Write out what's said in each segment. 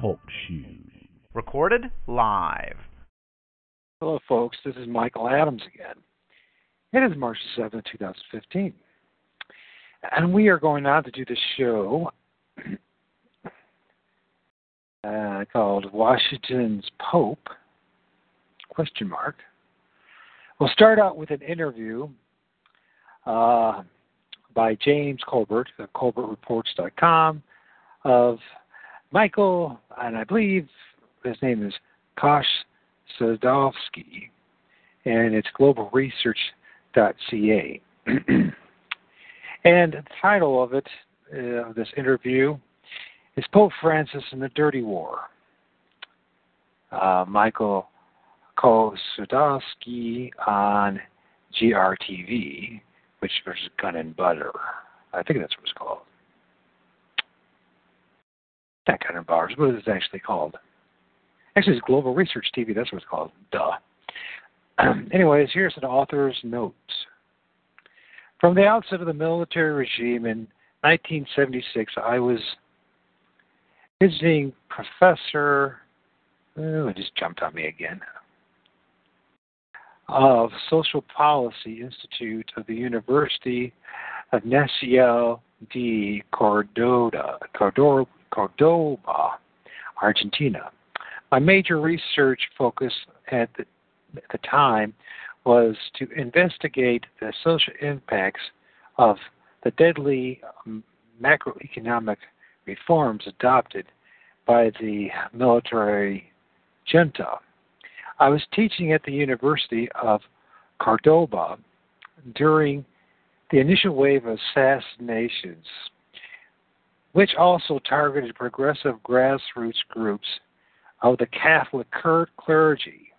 Talk shoes. Recorded live. Hello, folks. This is Michael Adams again. It is March 7th, 2015. And we are going now to do the show called Washington's Pope? We'll start out with an interview by James Corbett of ColbertReports.com of Michael, and I believe his name is Chossudovsky, and it's globalresearch.ca. And the title of it, of this interview, is Pope Francis and the Dirty War. Michael Chossudovsky on GRTV, which was Gun and Butter. I think that's what it's called. Not Gun and Butter, what is it actually called? Actually, it's Global Research TV. That's what it's called. Duh. Anyways, here's an author's notes. From the outset of the military regime in 1976, I was visiting Professor... Oh, it just jumped on me again. Of Social Policy Institute of the University of Nacional de Córdoba, Argentina. My major research focus at the time was to investigate the social impacts of the deadly macroeconomic reforms adopted by the military junta. I was teaching at the University of Córdoba during the initial wave of assassinations, which also targeted progressive grassroots groups of the Catholic clergy.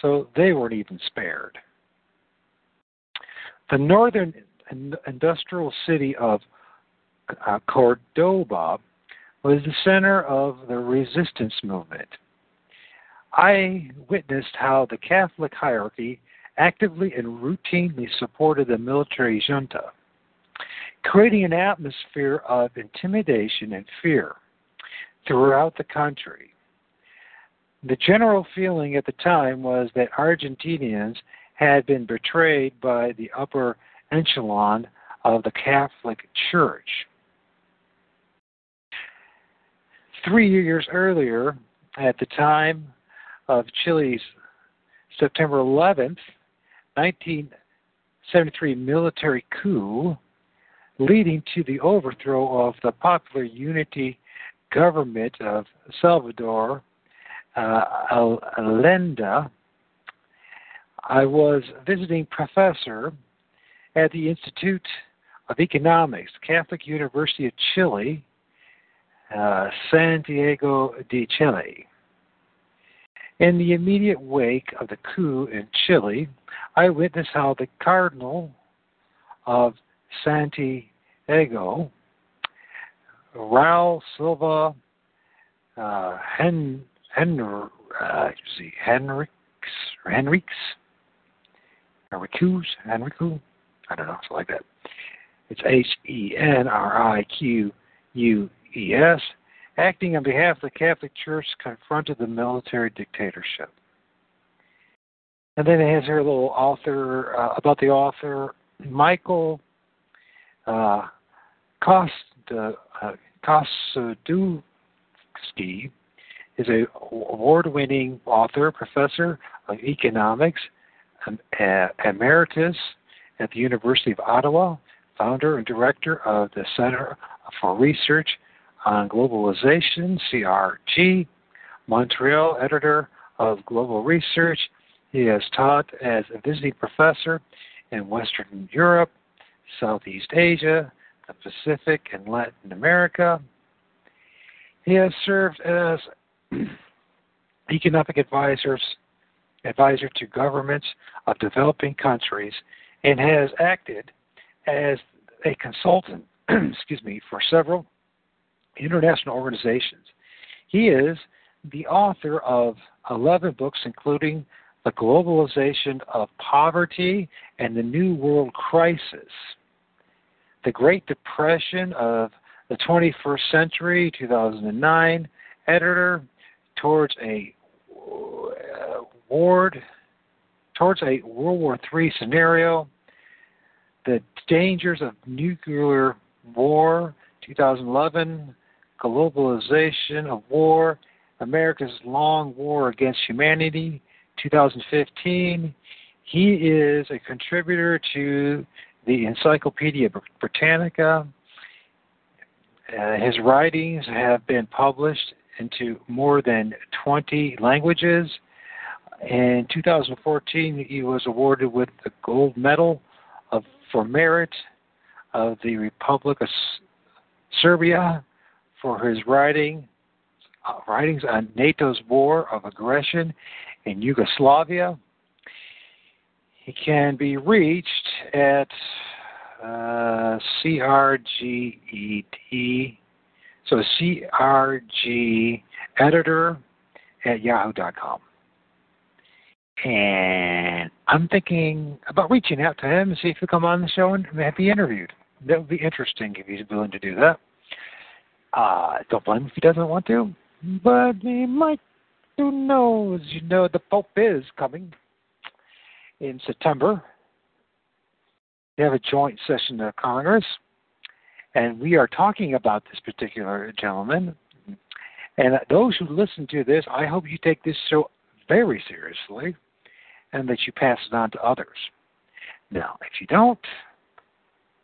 So they weren't even spared. The northern industrial city of Córdoba was the center of the resistance movement. I witnessed how the Catholic hierarchy actively and routinely supported the military junta, creating an atmosphere of intimidation and fear throughout the country. The general feeling at the time was that Argentinians had been betrayed by the upper echelon of the Catholic Church. 3 years earlier, at the time of Chile's September 11th, 1973 military coup, leading to the overthrow of the Popular Unity government of Salvador Allende, I was visiting professor at the Institute of Economics, Catholic University of Chile, Santiago de Chile. In the immediate wake of the coup in Chile, I witnessed how the Cardinal of Santiago, Raúl Silva Henriquez, I don't know, it's like that. It's Henriquez, acting on behalf of the Catholic Church, confronted the military dictatorship. And then it has here a little author about the author, Michael Chossudovsky is an award-winning author, professor of economics, emeritus at the University of Ottawa, founder and director of the Center for Research on Globalization, CRG, Montreal editor of Global Research. He has taught as a visiting professor in Western Europe, Southeast Asia, the Pacific, and Latin America. He has served as economic advisor to governments of developing countries and has acted as a consultant for several international organizations. He is the author of 11 books, including The Globalization of Poverty and the New World Crisis, The Great Depression of the 21st Century, 2009, editor towards a World War III scenario, The Dangers of Nuclear War, 2011, Globalization of War, America's Long War Against Humanity, 2015. He is a contributor to the Encyclopedia Britannica. His writings have been published into more than 20 languages. In 2014, he was awarded with the Gold Medal for Merit of the Republic of Serbia for his writings on NATO's war of aggression in Yugoslavia. He can be reached at crgeditor@yahoo.com. And I'm thinking about reaching out to him and see if he'll come on the show and be interviewed. That would be interesting if he's willing to do that. Don't blame him if he doesn't want to, but he might. Who knows? You know, the Pope is coming in September. They have a joint session of Congress, and we are talking about this particular gentleman. And those who listen to this, I hope you take this show very seriously and that you pass it on to others. Now, if you don't,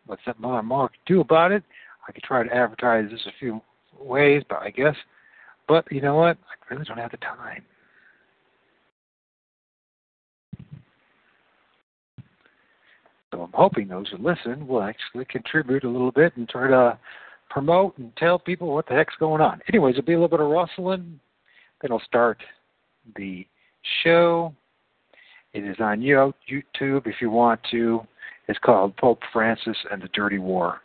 what's that more to do about it? I could try to advertise this a few ways, but I guess. But you know what? I really don't have the time. So I'm hoping those who listen will actually contribute a little bit and try to promote and tell people what the heck's going on. Anyways, it'll be a little bit of rustling. Then I'll start the show. It is on YouTube if you want to. It's called Pope Francis and the Dirty War.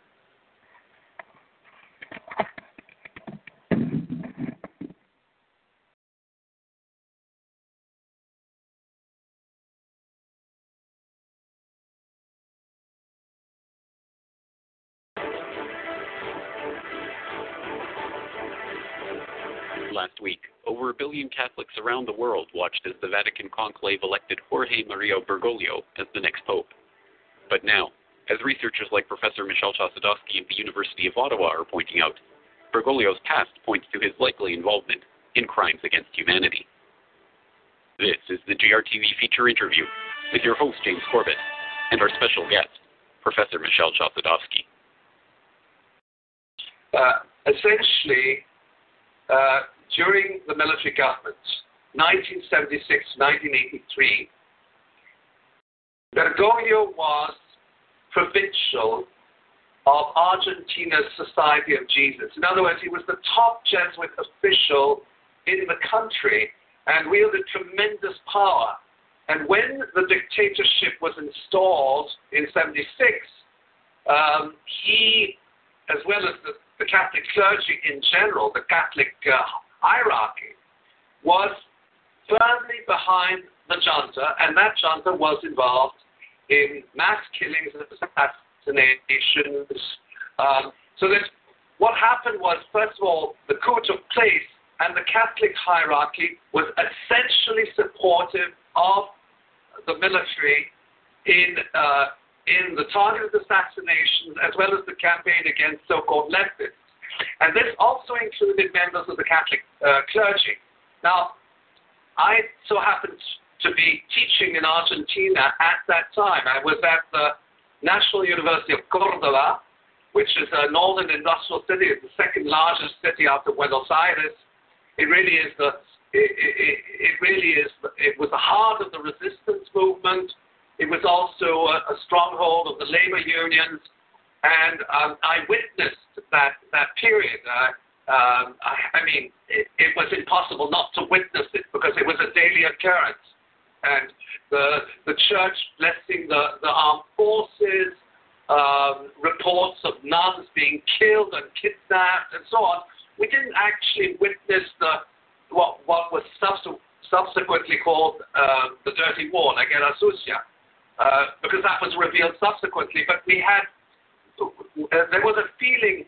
Last week, over 1 billion Catholics around the world watched as the Vatican conclave elected Jorge Mario Bergoglio as the next pope. But now, as researchers like Professor Michel Chossudovsky of the University of Ottawa are pointing out, Bergoglio's past points to his likely involvement in crimes against humanity. This is the GRTV feature interview with your host, James Corbett, and our special guest, Professor Michel Chossudovsky. During the military governments, 1976-1983, Bergoglio was provincial of Argentina's Society of Jesus. In other words, he was the top Jesuit official in the country and wielded tremendous power. And when the dictatorship was installed in 76, he, as well as the Catholic clergy in general, the Catholic hierarchy, was firmly behind the junta, and that junta was involved in mass killings and assassinations. So that what happened was, first of all, the coup took place, and the Catholic hierarchy was essentially supportive of the military in the targeted assassinations, as well as the campaign against so-called leftists. And this also included members of the Catholic clergy. Now, I so happened to be teaching in Argentina at that time. I was at the National University of Córdoba, which is a northern industrial city. It's the second largest city after Buenos Aires. It really was the heart of the resistance movement. It was also a stronghold of the labor unions, and I witnessed that period. I mean, it was impossible not to witness it because it was a daily occurrence. And the church blessing the armed forces, reports of nuns being killed and kidnapped and so on. We didn't actually witness what was subsequently called the Dirty War, La Guerra Sucia, because that was revealed subsequently. But we had, there was a feeling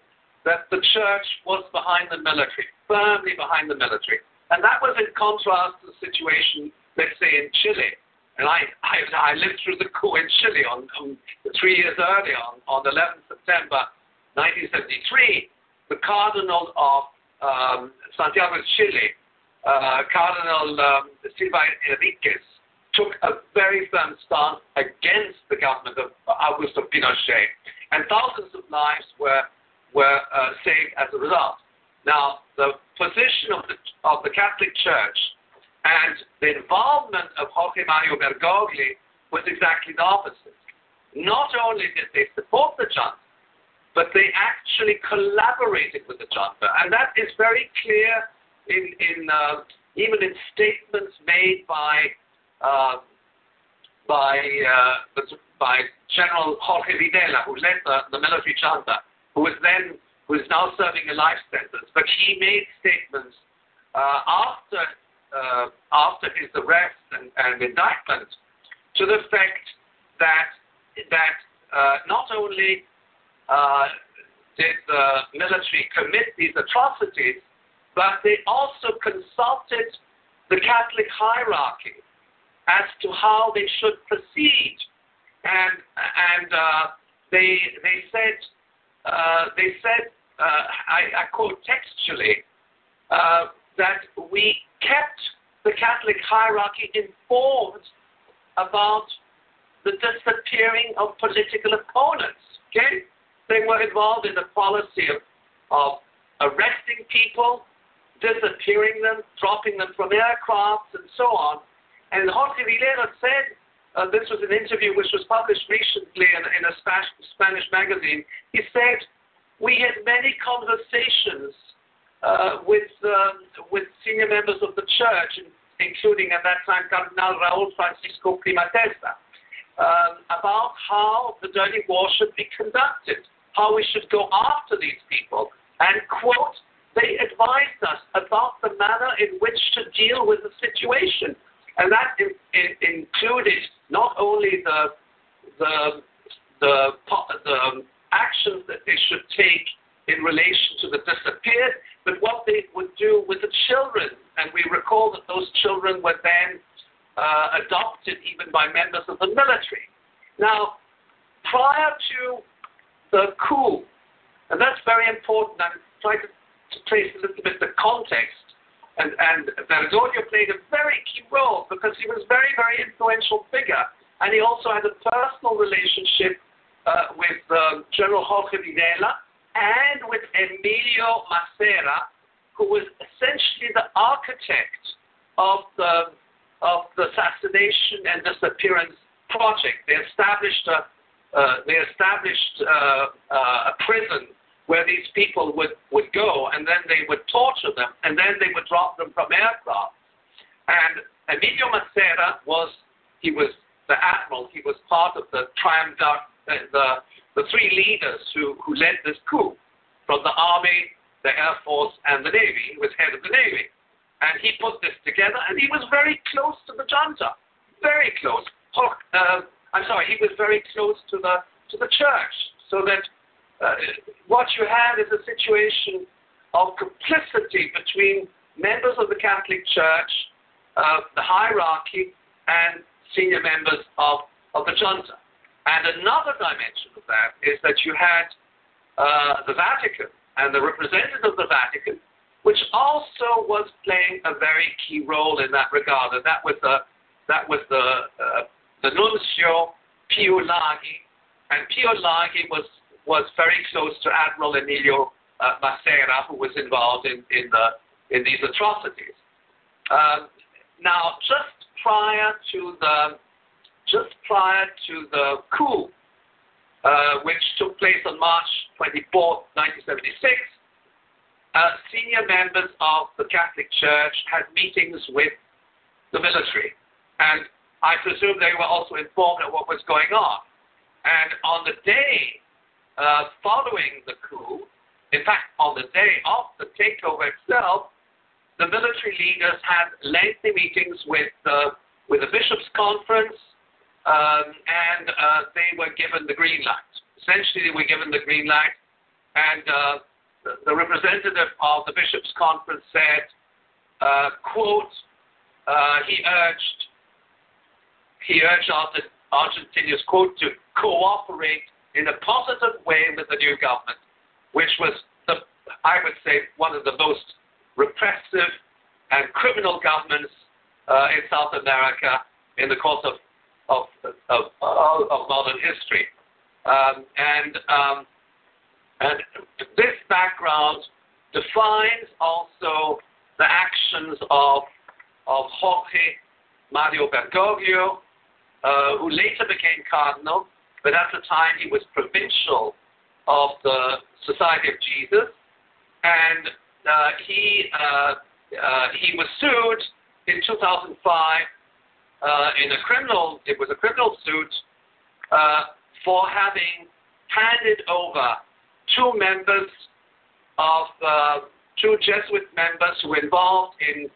that the church was behind the military, firmly behind the military. And that was in contrast to the situation, let's say, in Chile. And I lived through the coup in Chile on 3 years earlier, on 11 September 1973. The Cardinal of Santiago de Chile, Cardinal Silva Henríquez, took a very firm stance against the government of Augusto Pinochet. And thousands of lives were saved as a result. Now, the position of the Catholic Church and the involvement of Jorge Mario Bergoglio was exactly the opposite. Not only did they support the junta, but they actually collaborated with the junta. And that is very clear in even in statements made by General Jorge Videla, who led the military junta, who is now serving a life sentence. But he made statements after his arrest and indictment, to the effect that not only did the military commit these atrocities, but they also consulted the Catholic hierarchy as to how they should proceed, and they said I quote textually that we kept the Catholic hierarchy informed about the disappearing of political opponents. Okay? They were involved in the policy of arresting people, disappearing them, dropping them from aircraft, and so on. And Jorge Videla said, this was an interview which was published recently in a Spanish magazine, he said, we had many conversations with senior members of the church, including at that time Cardinal Raúl Francisco Primatesta, about how the dirty war should be conducted, how we should go after these people. And, quote, they advised us about the manner in which to deal with the situation. And that included not only the actions that they should take in relation to the disappeared, but what they would do with the children. And we recall that those children were then adopted even by members of the military. Now, prior to the coup, and that's very important, I'm trying to place a little bit the context, and Bergoglio played a very key role because he was a very, very influential figure, and he also had a personal relationship with General Jorge Videla, and with Emilio Massera, who was essentially the architect of the assassination and disappearance project. They established a prison where these people would go, and then they would torture them, and then they would drop them from aircraft. And Emilio Massera was the admiral. He was part of the triumvirate, the three leaders who led this coup, from the Army, the Air Force, and the Navy. He was head of the Navy. And he put this together, and he was very close to the junta, very close. He was very close to the church, so that what you had is a situation of complicity between members of the Catholic Church, the hierarchy, and senior members of the junta. And another dimension of that is that you had the Vatican and the representative of the Vatican, which also was playing a very key role in that regard. And that was the nuncio Pio Laghi, and Pio Laghi was very close to Admiral Emilio Massera, who was involved in these atrocities. Now, just prior to the just prior to the coup, which took place on March 24, 1976, senior members of the Catholic Church had meetings with the military. And I presume they were also informed of what was going on. And on the day following the coup, in fact, on the day of the takeover itself, the military leaders had lengthy meetings with the bishops' conference, and they were given the green light. Essentially, they were given the green light, and the representative of the bishops' conference said, quote, he urged Argentinians, quote, to cooperate in a positive way with the new government, which was, I would say, one of the most repressive and criminal governments in South America in the course of modern history. And this background defines also the actions of Jorge Mario Bergoglio, who later became Cardinal, but at the time he was provincial of the Society of Jesus, and he was sued in 2005 it was a criminal suit for having handed over two Jesuit members who were involved in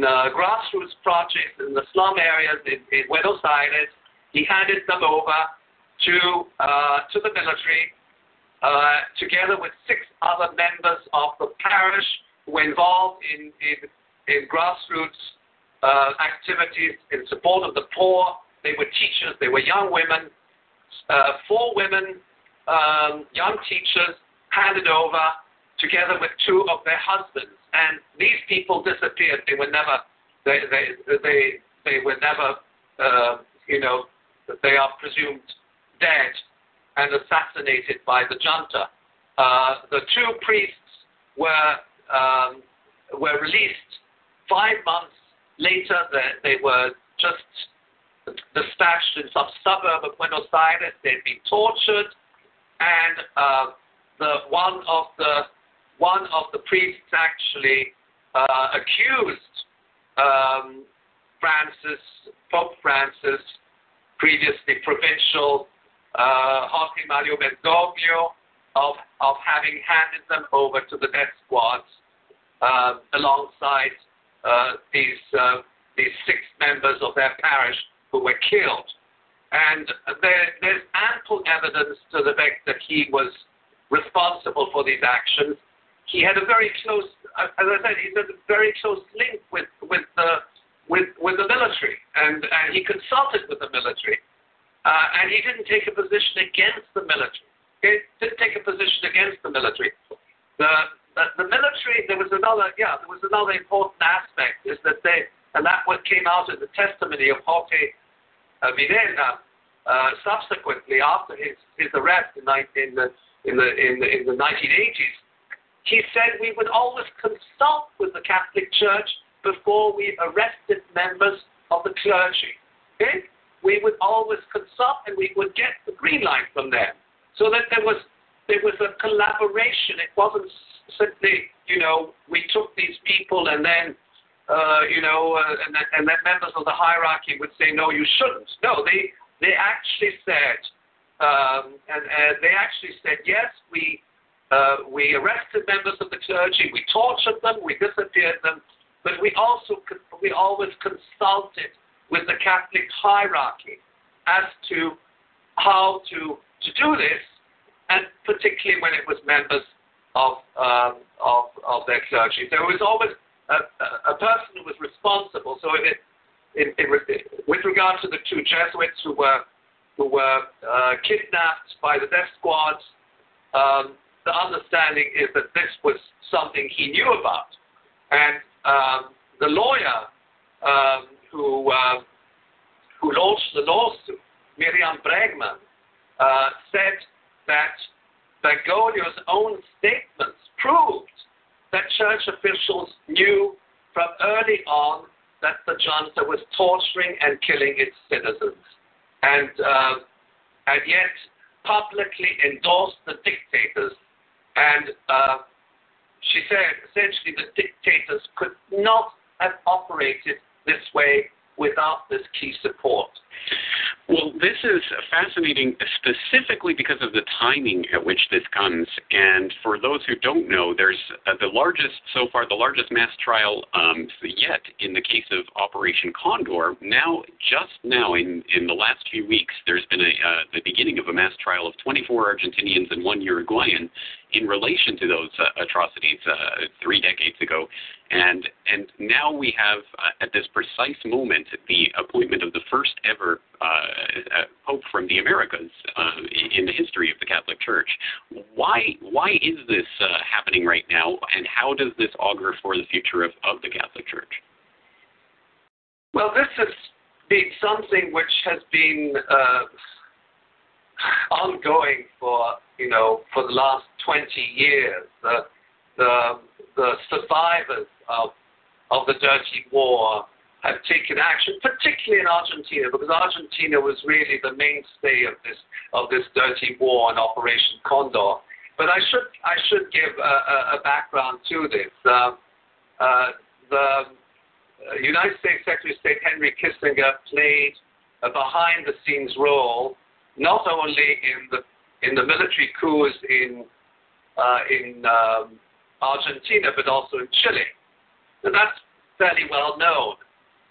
grassroots projects in the slum areas in Buenos Aires. He handed them over to the military, together with six other members of the parish who were involved in grassroots activities in support of the poor. They were teachers, they were young women, four women, young teachers, handed over together with two of their husbands. And these people disappeared. They are presumed dead and assassinated by the junta. The two priests were released 5 months later. They were just dispatched in some suburb of Buenos Aires. They'd been tortured, and one of the priests actually accused Pope Francis, previously provincial, Jorge Mario Bergoglio, of having handed them over to the death squads alongside these six members of their parish who were killed. And there's ample evidence to the fact that he was responsible for these actions. He had a very close, as I said, he had a very close link with the military, and he consulted with the military. And he didn't take a position against the military. The military, there was another important aspect, is that what came out in the testimony of Jorge Videla subsequently after his arrest in the 1980s. He said, we would always consult with the Catholic Church before we arrested members of the clergy. Okay? We would always consult, and we would get the green light from them, so that there was a collaboration. It wasn't simply, we took these people and then members of the hierarchy would say, no, you shouldn't. No, they actually said, yes, we arrested members of the clergy, we tortured them, we disappeared them, but we always consulted with the Catholic hierarchy as to how to do this, and particularly when it was members of their clergy. There was always a person who was responsible. So with regard to the two Jesuits who were kidnapped by the death squads, the understanding is that this was something he knew about, and the lawyer who launched the lawsuit, Miriam Bregman, said that Bergoglio's own statements proved that church officials knew from early on that the junta was torturing and killing its citizens. and yet publicly endorsed the dictators. And she said, essentially, the dictators could not have operated this way without this key support. Well, this is fascinating, specifically because of the timing at which this comes. And for those who don't know, there's the largest mass trial yet in the case of Operation Condor. Now, just now, in the last few weeks, there's been the beginning of a mass trial of 24 Argentinians and one Uruguayan in relation to those atrocities 3 decades ago. And now we have, at this precise moment, the appointment of the first ever Pope from the Americas in the history of the Catholic Church. Why is this happening right now, and how does this augur for the future of the Catholic Church? Well, this has been something which has been ongoing for the last 20 years. The survivors of the dirty war have taken action, particularly in Argentina, because Argentina was really the mainstay of this dirty war and Operation Condor. But I should give a background to this. The United States Secretary of State Henry Kissinger played a behind-the-scenes role, not only in the military coups in Argentina, but also in Chile. And that's fairly well known.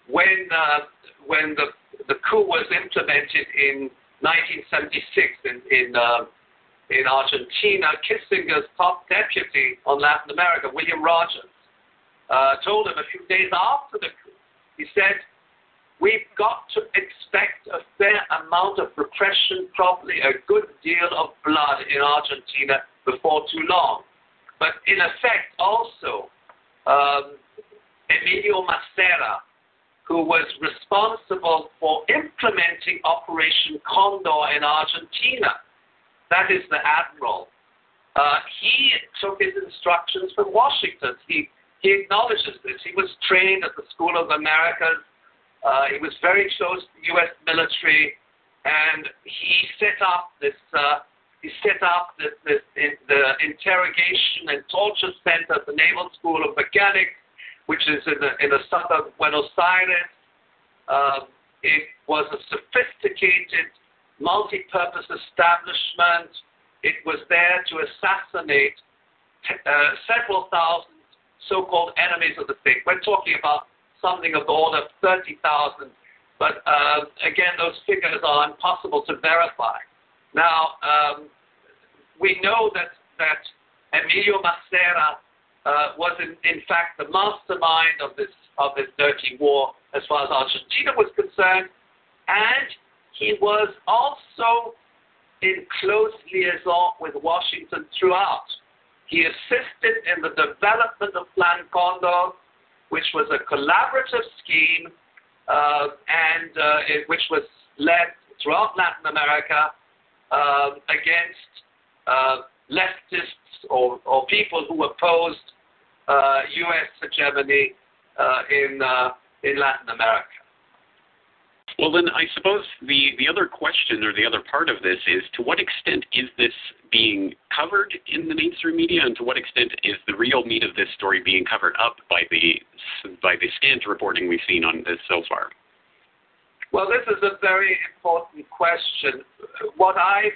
When the coup was implemented in 1976 in Argentina, Kissinger's top deputy on Latin America, William Rogers, told him a few days after the coup, he said, "We've got to expect a fair amount of repression, probably a good deal of blood in Argentina before too long." But in effect, also, Emilio Massera, who was responsible for implementing Operation Condor in Argentina, that is the admiral, he took his instructions from Washington. He acknowledges this. He was trained at the School of the Americas. He was very close to the U.S. military, and he set up this... the interrogation and torture center at the Naval School of Mechanics, which is in the suburb of Buenos Aires. It was a sophisticated, multi-purpose establishment. It was there to assassinate several thousand so-called enemies of the state. We're talking about something of the order of 30,000, but again, those figures are impossible to verify. Now, we know that Emilio Massera was in fact the mastermind of this dirty war as far as Argentina was concerned, and he was also in close liaison with Washington throughout. He assisted in the development of Plan Condor, which was a collaborative scheme which was led throughout Latin America against leftists or people who opposed U.S. hegemony in Latin America. Well, then I suppose the other question or the other part of this is, to what extent is this being covered in the mainstream media, and to what extent is the real meat of this story being covered up by the scant reporting we've seen on this so far? Well, this is a very important question. What I've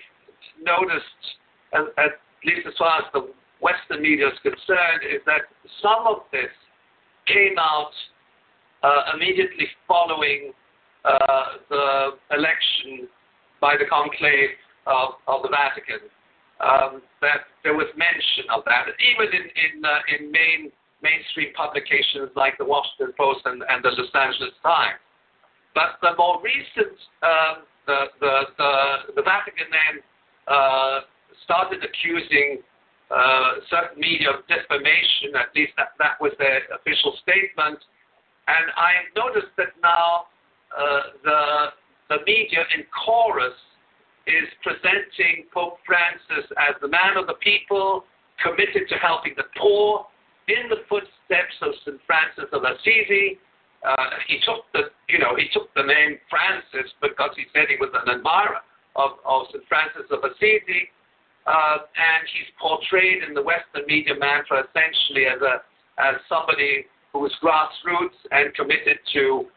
noticed, at least as far as the Western media is concerned, is that some of this came out immediately following the election by the conclave of the Vatican. That there was mention of that, even in mainstream publications like the Washington Post and the Los Angeles Times. But the more recent, the Vatican then started accusing certain media of defamation. At least that was their official statement. And I noticed that now the media in chorus is presenting Pope Francis as the man of the people, committed to helping the poor, in the footsteps of St. Francis of Assisi. He took the name Francis because he said he was an admirer of St. Francis of Assisi, and he's portrayed in the Western media mantra essentially as somebody who was grassroots and committed to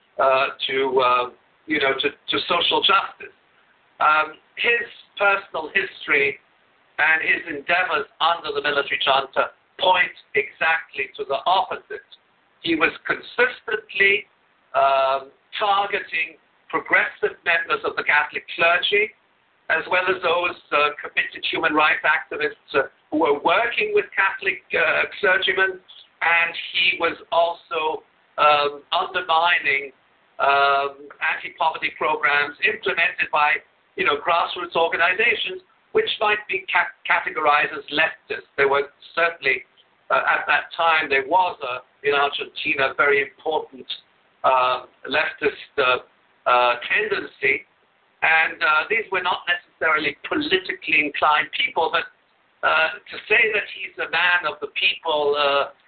social justice. His personal history and his endeavors under the military junta point exactly to the opposite. He was consistently targeting progressive members of the Catholic clergy, as well as those committed human rights activists who were working with Catholic clergymen, and he was also undermining anti-poverty programs implemented by grassroots organizations, which might be categorized as leftist. There were certainly, at that time, there was in Argentina a very important leftist tendency, and these were not necessarily politically inclined people, but to say that he's a man of the people,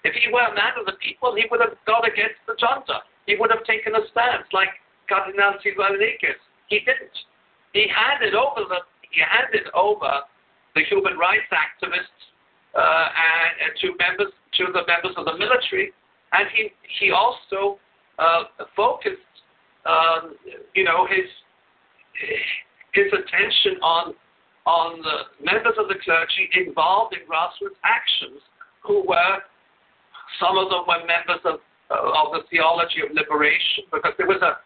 if he were a man of the people, he would have gone against the junta. He would have taken a stance like Cardinal Silva Henríquez. He didn't. He handed over the human rights activists and to the members of the military, and he also focused his attention on the members of the clergy involved in grassroots actions, who were, some of them were members of the theology of liberation, because there was a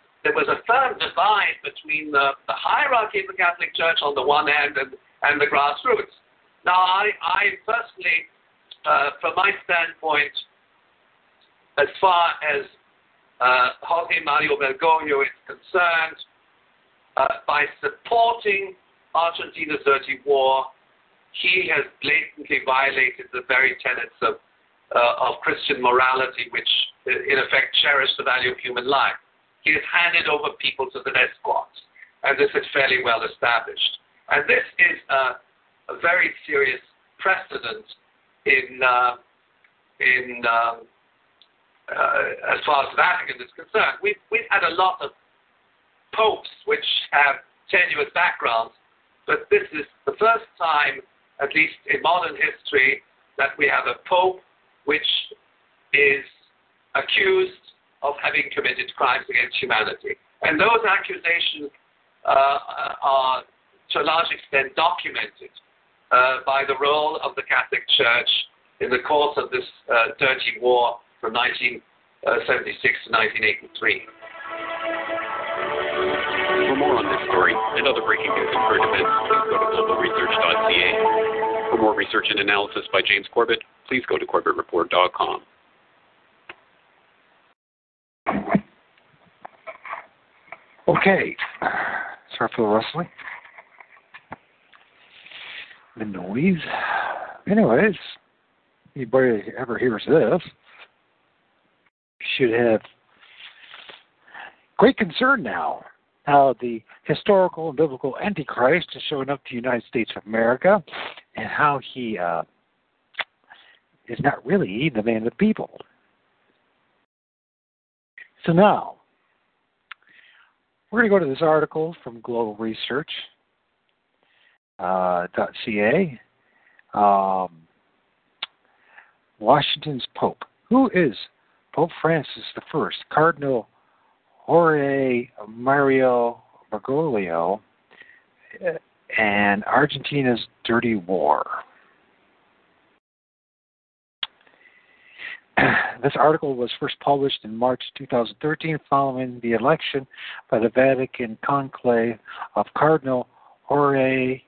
firm divide between the hierarchy of the Catholic Church on the one hand and the grassroots. Now, I personally, from my standpoint, as far as Jorge Mario Bergoglio is concerned, by supporting Argentina's dirty war, he has blatantly violated the very tenets of Christian morality, which in effect cherish the value of human life. He has handed over people to the death squads, and this is fairly well established. And this is a very serious precedent as far as the Vatican is concerned. We've had a lot of popes which have tenuous backgrounds, but this is the first time, at least in modern history, that we have a pope which is accused of having committed crimes against humanity. And those accusations are, to a large extent, documented by the role of the Catholic Church in the course of this dirty war from 1976 to 1983. For more on this story and other breaking news and current events, please go to globalresearch.ca. For more research and analysis by James Corbett, please go to ColbertReport.com. Okay, sorry for the rustling, the noise. Anyways, anybody that ever hears this should have great concern now how the historical and biblical Antichrist is showing up to the United States of America, and how he is not really the man of the people. So now, we're going to go to this article from globalresearch.ca. Washington's Pope. Who is Pope Francis I? Cardinal Jorge Mario Bergoglio and Argentina's Dirty War. This article was first published in March 2013 following the election by the Vatican Conclave of Cardinal Jorge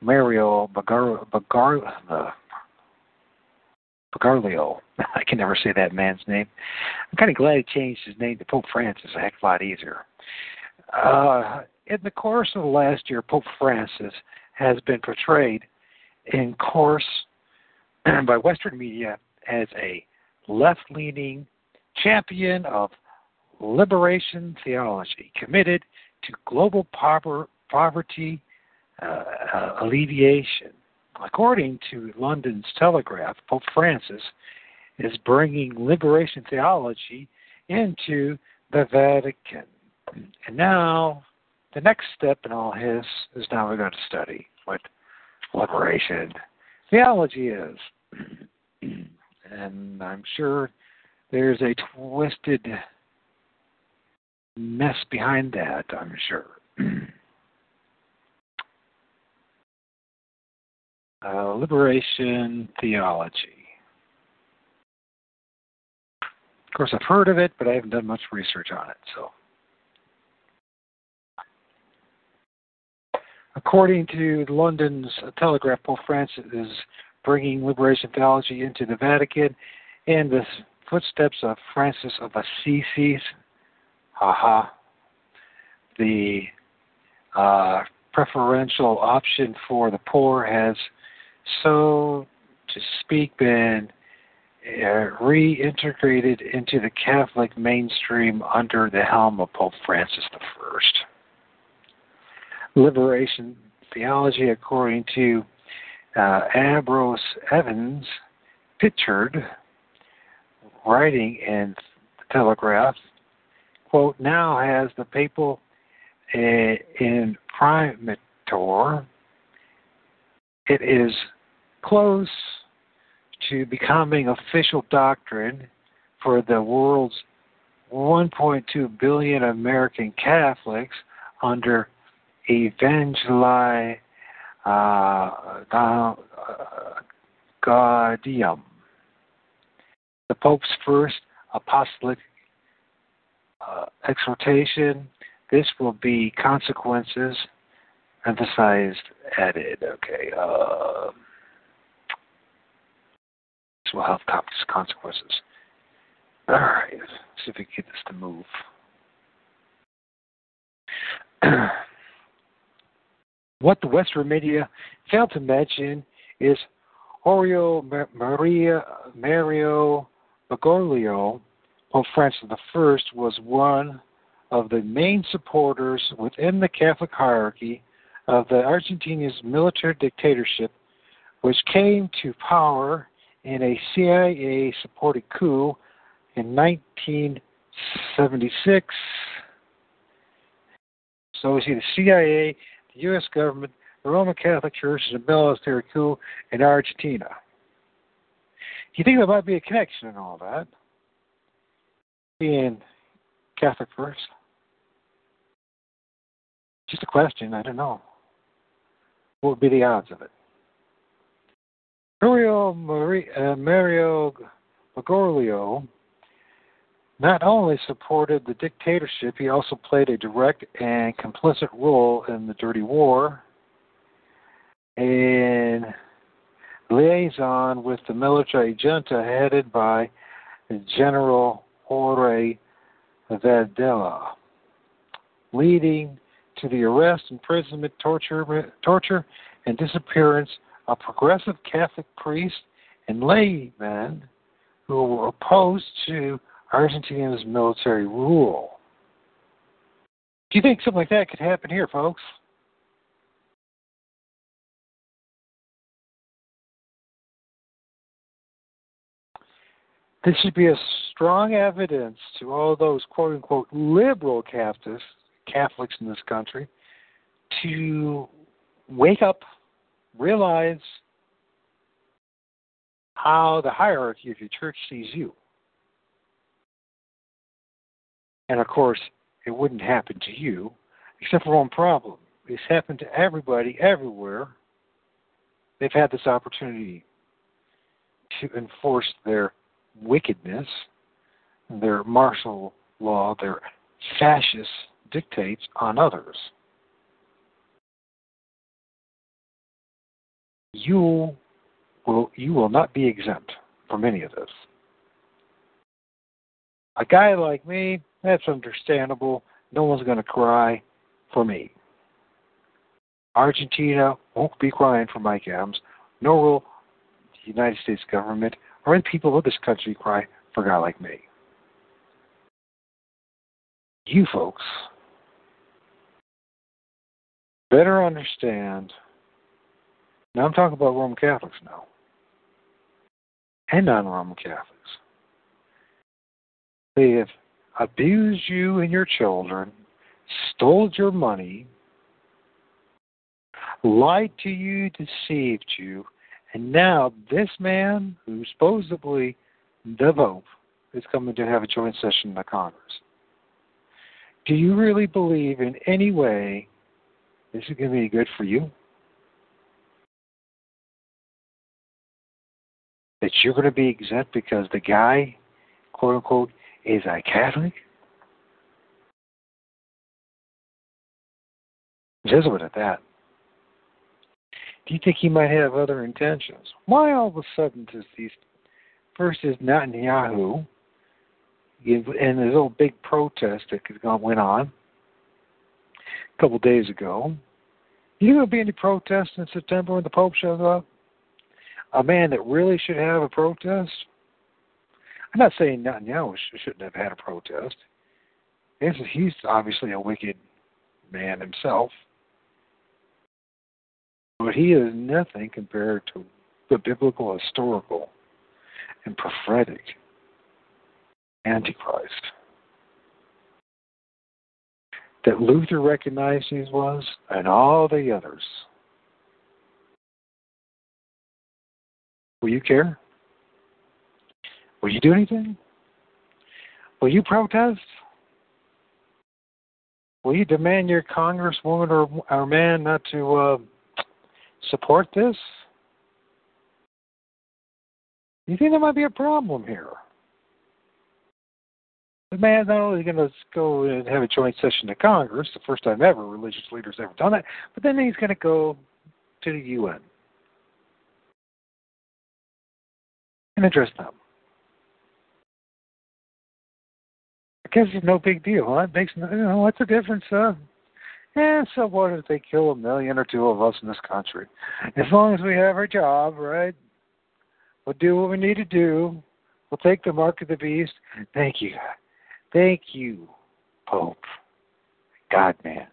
Mario Bergoglio. I can never say that man's name. I'm kind of glad he changed his name to Pope Francis. A heck of a lot easier. In the course of the last year, Pope Francis has been portrayed in course by Western media as a left-leaning champion of liberation theology, committed to global poverty alleviation. According to London's Telegraph, Pope Francis is bringing liberation theology into the Vatican. And now, the next step in all his is now we're going to study what liberation theology is. And I'm sure there's a twisted mess behind that, I'm sure. Liberation theology. Of course, I've heard of it, but I haven't done much research on it. So, according to London's Telegraph, Pope Francis is bringing liberation theology into the Vatican in the footsteps of Francis of Assisi's, the preferential option for the poor has, so to speak, been reintegrated into the Catholic mainstream under the helm of Pope Francis I. Liberation theology, according to Ambrose Evans Pritchard, writing in the Telegraph, quote, now has the papal imprimatur, it is close to becoming official doctrine for the world's 1.2 billion American Catholics under Evangelii Gaudium, the Pope's first apostolic exhortation. This will be consequences emphasized, added. Okay. This will have consequences. All right. Let's see if we can get this to move. What the Western media failed to mention is Mario Bergoglio, Pope Francis I, was one of the main supporters within the Catholic hierarchy of the Argentina's military dictatorship, which came to power in a CIA-supported coup in 1976. So we see the CIA, the U.S. government, the Roman Catholic Church, and the military coup in Argentina. You think there might be a connection in all that? Being Catholic first? Just a question, I don't know. What would be the odds of it? Mario Bergoglio not only supported the dictatorship, he also played a direct and complicit role in the dirty war and liaison with the military junta headed by General Jorge Videla, leading to the arrest, imprisonment, torture, and disappearance of progressive Catholic priests and laymen who were opposed to Argentina's military rule. Do you think something like that could happen here, folks? This should be a strong evidence to all those quote-unquote liberal Catholics in this country to wake up, realize how the hierarchy of your church sees you. And, of course, it wouldn't happen to you, except for one problem. It's happened to everybody, everywhere. They've had this opportunity to enforce their wickedness, their martial law, their fascist dictates on others. You will not be exempt from any of this. A guy like me, that's understandable. No one's going to cry for me. Argentina won't be crying for my gams. Nor will the United States government or the people of this country cry for a guy like me. You folks better understand. Now I'm talking about Roman Catholics now, and non-Roman Catholics. They have abused you and your children, stole your money, lied to you, deceived you, and now this man, who's supposedly the Pope, is coming to have a joint session in the Congress. Do you really believe in any way this is going to be good for you? That you're going to be exempt because the guy, quote unquote, is a Catholic? Jesuit at that. Do you think he might have other intentions? Why all of a sudden does these, first is Netanyahu, and there's a little big protest that went on a couple days ago. You know, there'll be any protest in September when the Pope shows up? A man that really should have a protest? I'm not saying Netanyahu shouldn't have had a protest. He's obviously a wicked man himself. But he is nothing compared to the biblical, historical, and prophetic Antichrist that Luther recognized he was, and all the others. Will you care? Will you do anything? Will you protest? Will you demand your congresswoman or man not to support this? You think there might be a problem here? The man's not only going to go and have a joint session to Congress, the first time ever religious leaders ever done that, but then he's going to go to the UN and address them. I guess it's no big deal, huh? It makes no, you know, what's the difference, so what if they kill 1 million or 2 of us in this country? As long as we have our job, right? We'll do what we need to do. We'll take the mark of the beast. Thank you. Thank you, Pope. God, man.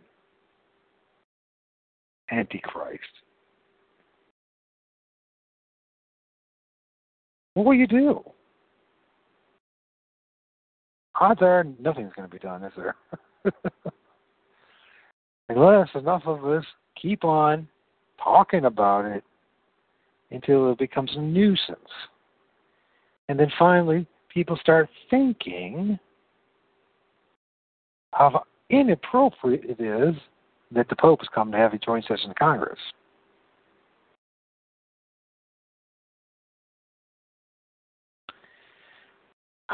Antichrist. What will you do? Odds are nothing's going to be done, is there? Unless enough of us keep on talking about it until it becomes a nuisance. And then finally, people start thinking of how inappropriate it is that the Pope has come to have a joint session of Congress.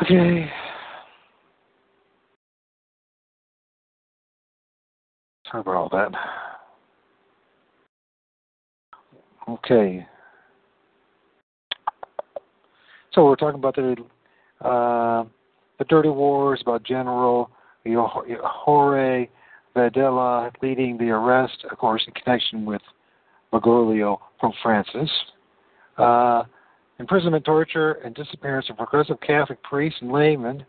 Okay. Sorry about all that. Okay. So we're talking about the dirty wars, about General Jorge Videla leading the arrest, of course, in connection with Bergoglio from Francis. Imprisonment, torture, and disappearance of progressive Catholic priests and laymen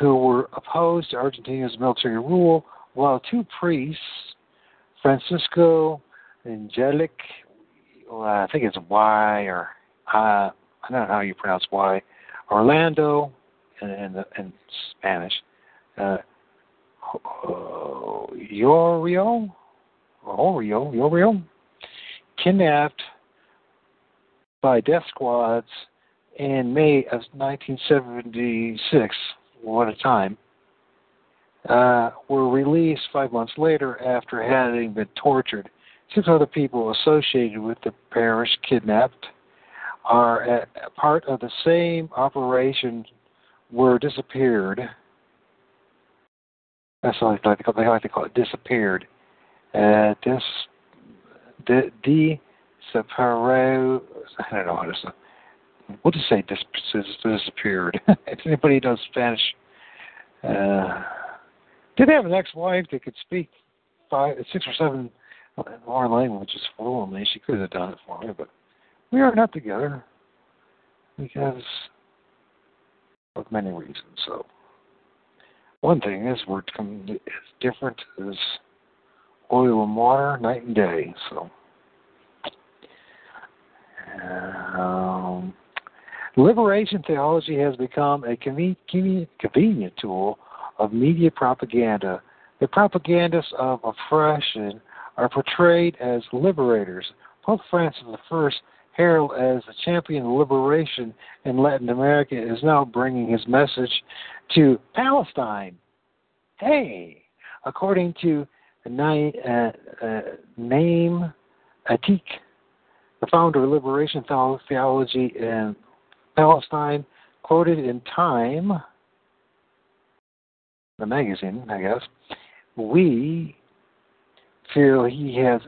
who were opposed to Argentina's military rule, while 2 priests, Francisco and Jalics, I think it's Y or I don't know how you pronounce Y, Orlando in Spanish, Yorio, kidnapped by death squads in May of 1976, what a time, were released 5 months later after having been tortured. 6 other people associated with the parish kidnapped are part of the same operation were disappeared. That's what I like to call it, disappeared. I don't know how to say. We'll just say disappeared. If anybody knows Spanish, did they have an ex-wife that could speak 5, 6, or 7 more languages fluently? She could have done it for me, but we are not together because of many reasons. So, one thing is we're different as oil and water, night and day. So. Liberation theology has become a convenient tool of media propaganda, the propagandists of oppression are portrayed as liberators. Pope Francis I, heralded as the champion of liberation in Latin America, is now bringing his message to Palestine. Hey! According to Naim Atik, the founder of liberation theology in Palestine, quoted in Time, the magazine, I guess, we feel he has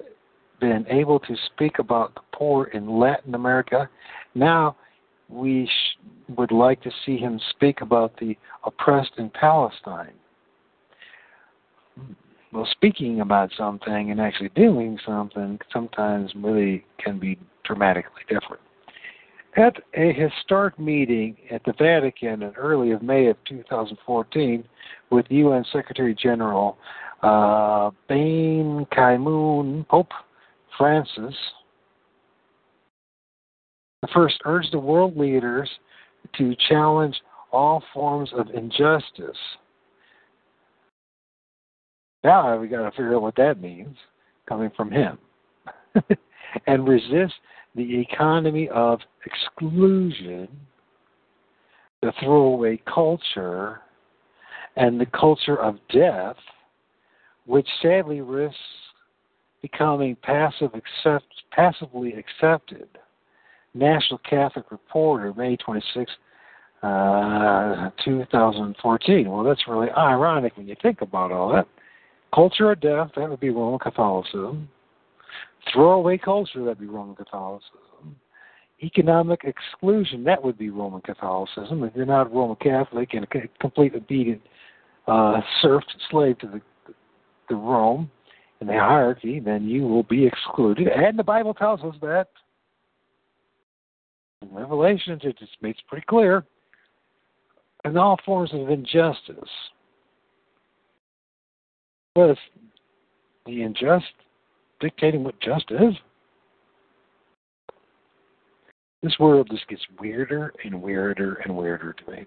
been able to speak about the poor in Latin America. Now we would like to see him speak about the oppressed in Palestine. Well, speaking about something and actually doing something sometimes really can be dramatically different. At a historic meeting at the Vatican in early of May of 2014 with UN Secretary General Ban Ki-moon, Pope Francis I urged the world leaders to challenge all forms of injustice. Now we got to figure out what that means, coming from him, and resist the economy of exclusion, the throwaway culture, and the culture of death, which sadly risks becoming passively accepted. National Catholic Reporter, May 26, 2014. Well, that's really ironic when you think about all that. Culture of death, that would be Roman Catholicism. Throwaway culture, that would be Roman Catholicism. Economic exclusion, that would be Roman Catholicism. If you're not Roman Catholic and a complete obedient slave to the Rome and the hierarchy, then you will be excluded. And the Bible tells us that. In Revelation, it just makes pretty clear. And all forms of injustice. But it's the unjust dictating what just is. This world just gets weirder and weirder and weirder to me.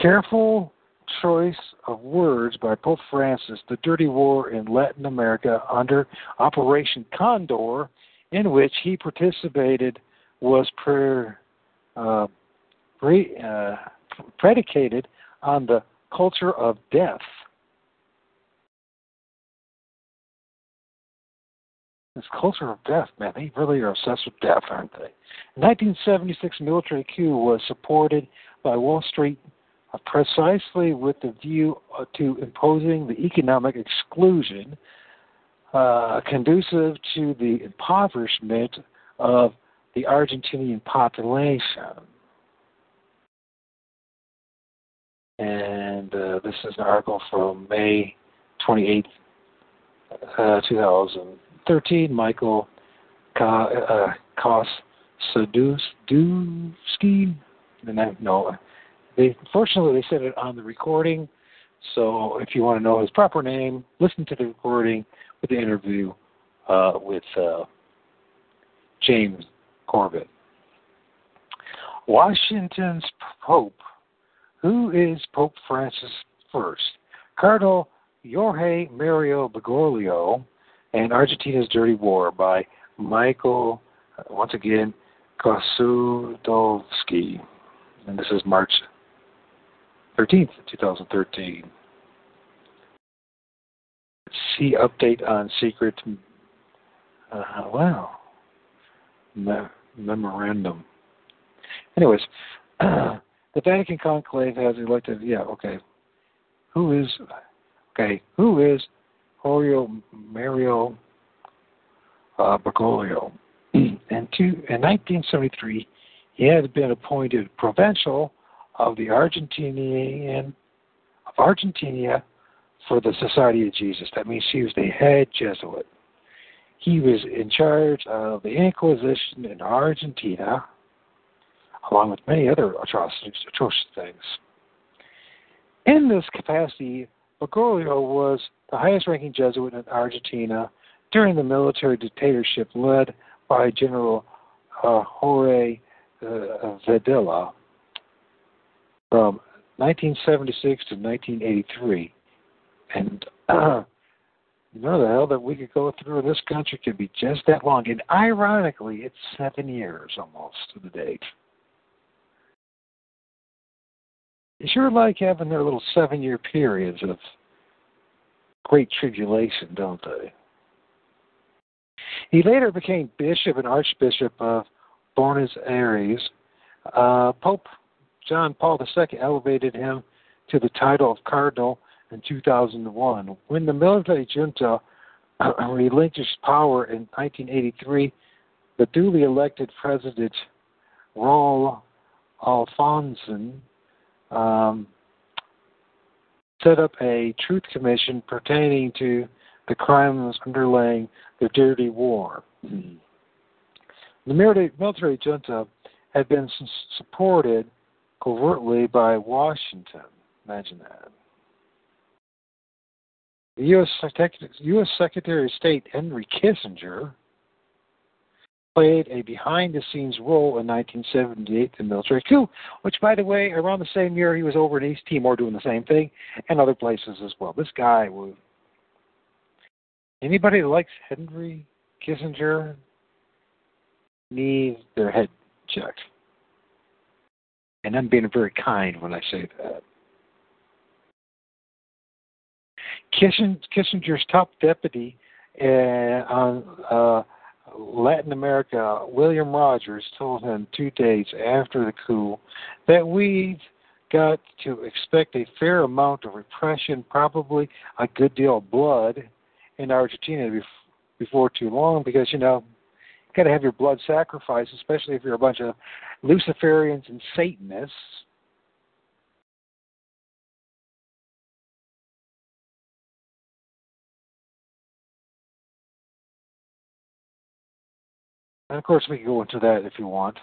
Careful choice of words by Pope Francis, the dirty war in Latin America under Operation Condor, in which he participated, was predicated on the culture of death. This culture of death, man, they really are obsessed with death, aren't they? In 1976, military coup was supported by Wall Street precisely with the view to imposing the economic exclusion conducive to the impoverishment of the Argentinian population. And this is an article from May 28, 2013, Michel Chossudovsky. Fortunately, they said it on the recording, so if you want to know his proper name, listen to the recording with the interview with James Corbett. Washington's Pope. Who is Pope Francis I? Cardinal Jorge Mario Bergoglio and Argentina's Dirty War by Michel, once again, Chossudovsky. And this is March 13th, 2013. See update on secret memorandum. Anyways, the Vatican Conclave has elected, who is Jorge Mario Bergoglio. In 1973, he had been appointed provincial of Argentina for the Society of Jesus. That means he was the head Jesuit. He was in charge of the Inquisition in Argentina, along with many other atrocious things. In this capacity, Bergoglio was the highest-ranking Jesuit in Argentina during the military dictatorship led by General Jorge Videla from 1976 to 1983, and you know the hell that we could go through this country could be just that long. And ironically, it's 7 years almost to the date. You sure like having their little 7-year periods of great tribulation, don't they? He later became bishop and archbishop of Buenos Aires. Pope John Paul II elevated him to the title of Cardinal in 2001. When the military junta relinquished power in 1983, the duly elected president, Raúl Alfonsín, set up a truth commission pertaining to the crimes underlying the dirty war. Mm-hmm. The military junta had been supported covertly by Washington. Imagine that. The U.S. Secretary of State Henry Kissinger played a behind-the-scenes role in 1978, the military coup, which, by the way, around the same year, he was over in East Timor doing the same thing and other places as well. This guy was... Anybody that likes Henry Kissinger needs their head checked. And I'm being very kind when I say that. Kissinger's top deputy on Latin America, William Rogers, told him 2 days after the coup that we've got to expect a fair amount of repression, probably a good deal of blood in Argentina before too long, because, you know, you've got to have your blood sacrificed, especially if you're a bunch of Luciferians and Satanists. And, of course, we can go into that if you want.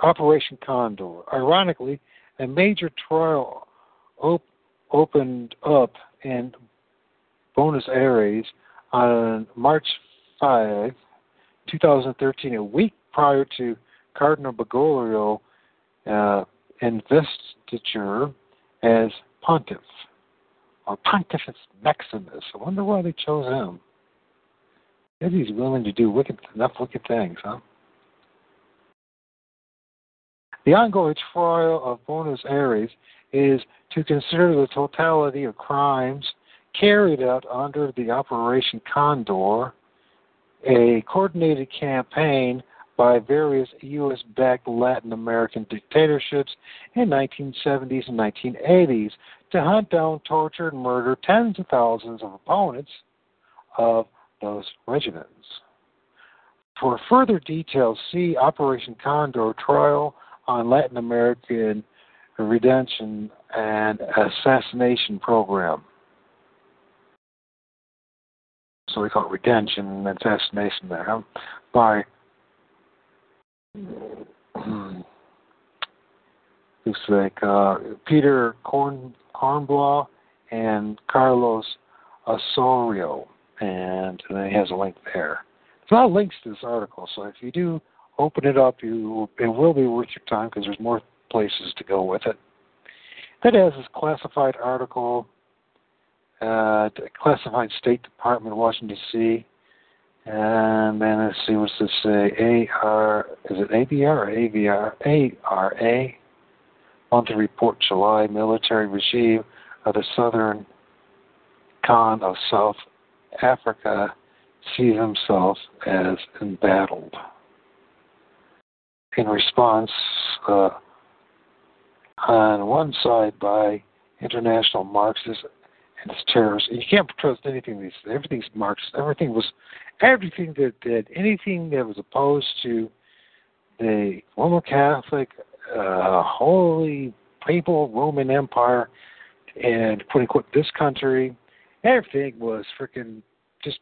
Operation Condor. Ironically, a major trial opened up in Buenos Aires on March 5, 2013, a week prior to Cardinal Bergoglio's investiture as Pontiff, or Pontifex Maximus. I wonder why they chose him. Maybe he's willing to do enough wicked things, huh? The ongoing trial of Buenos Aires is to consider the totality of crimes carried out under the Operation Condor, a coordinated campaign by various U.S.-backed Latin American dictatorships in 1970s and 1980s to hunt down, torture, and murder tens of thousands of opponents of those regiments. For further details, see Operation Condor trial on Latin American redemption and assassination program. So we call it redemption and assassination there, huh? By looks like Peter Kornblau and Carlos Osorio. And then he has a link there. There's a lot of links to this article, so if you do open it up, it will be worth your time because there's more places to go with it. That has this classified article, classified State Department, Washington, D.C. And then let's see, what's this say? ARA. Monthly report, July, military regime of the southern con of South Africa sees himself as embattled. In response, on one side by international Marxists and its terrorists, and you can't trust anything. Everything's Marxist. Everything that was opposed to the Roman Catholic, Holy Papal Roman Empire, and quote unquote this country. Everything was freaking just,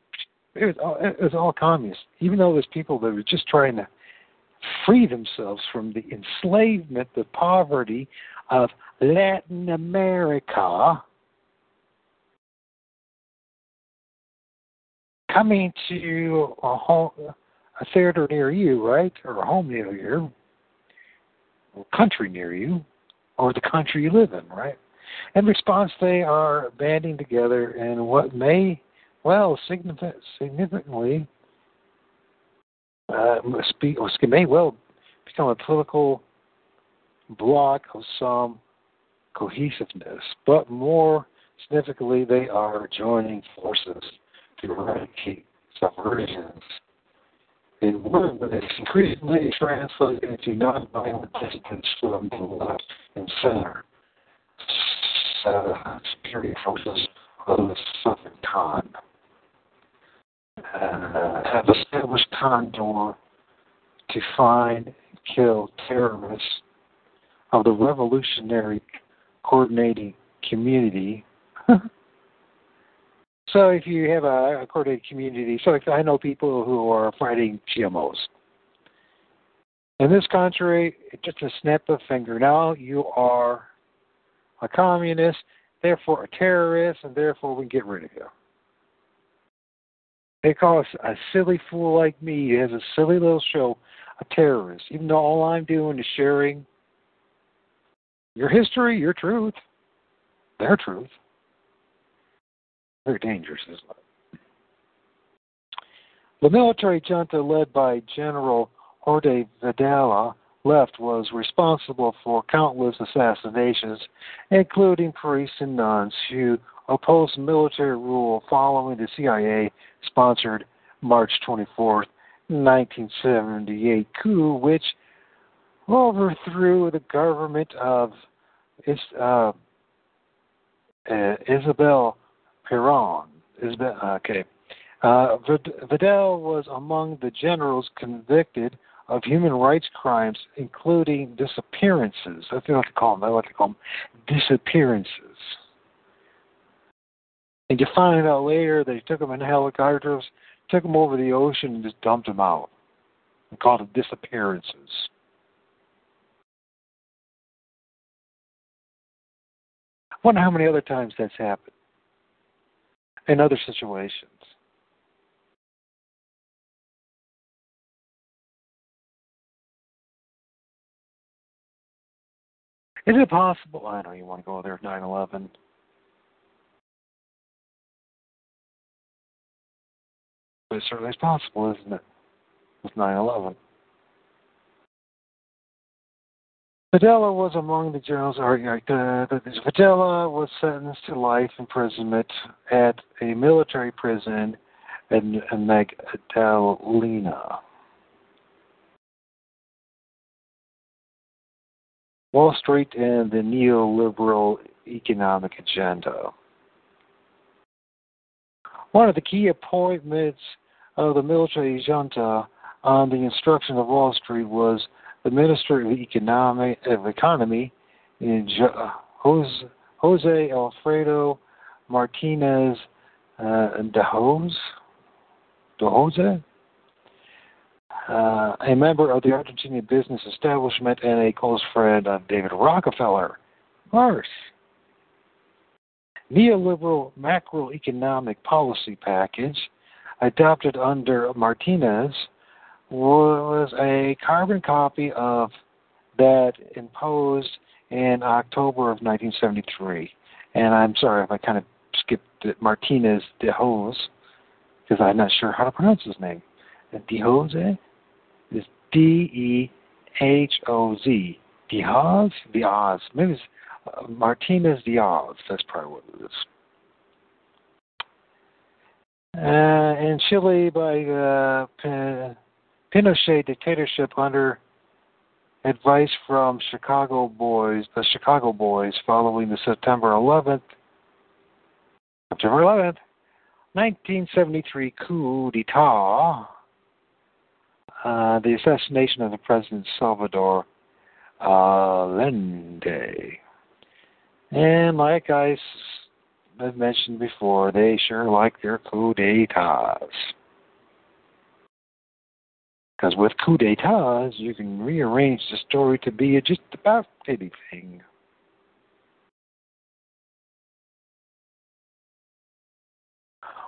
it was all communist, even though there's people that were just trying to free themselves from the enslavement, the poverty of Latin America coming to a theater near you, right? Or a home near you. country near you or the country you live in, right? In response, they are banding together in what may, well, significantly, may well become a political block of some cohesiveness, but more significantly, they are joining forces to eradicate subversions. In one that is increasingly translated into non-violent distance from the left and center, security forces of the Southern Con have established Condor to find and kill terrorists of the revolutionary coordinating community. So if you have a coordinated community, so I know people who are fighting GMOs. In this country, it's just a snap of a finger. Now you are a communist, therefore a terrorist, and therefore we can get rid of you. They call us a silly fool like me who has a silly little show, a terrorist, even though all I'm doing is sharing your history, your truth, their truth. Very dangerous, isn't it? The military junta led by General Jorge Videla left was responsible for countless assassinations, including priests and nuns who opposed military rule following the CIA-sponsored March 24, 1978 coup, which overthrew the government of Isabel Perón. Videla was among the generals convicted of human rights crimes, including disappearances. That's what they call them. I like to call them disappearances. And you find out later they took them in helicopters, took them over the ocean, and just dumped them out. They called them disappearances. I wonder how many other times that's happened. In other situations. Is it possible? I know you want to go there at 9/11. But it certainly is possible, isn't it? With 9/11. Videla was among the generals. Videla was sentenced to life imprisonment at a military prison in Magdalena. Wall Street and the neoliberal economic agenda. One of the key appointments of the military junta on the instruction of Wall Street was the Minister of Economy, José Alfredo Martínez de Hoz, a member of the Argentina business establishment and a close friend of David Rockefeller. Of course. Neoliberal macroeconomic policy package adopted under Martínez was a carbon copy of that imposed in October of 1973. And I'm sorry if I kind of skipped it, Martínez de Hoz, because I'm not sure how to pronounce his name. De Hoz, is D-E-H-O-Z. De Hoz? De Hoz. Maybe it's Martínez de Hoz. That's probably what it is. In Chile, by Pinochet dictatorship under advice from the Chicago Boys, following the September 11th, 1973 coup d'etat, the assassination of the President Salvador Allende. And like I've mentioned before, they sure like their coup d'etats. Because with coup d'etats, you can rearrange the story to be just about anything.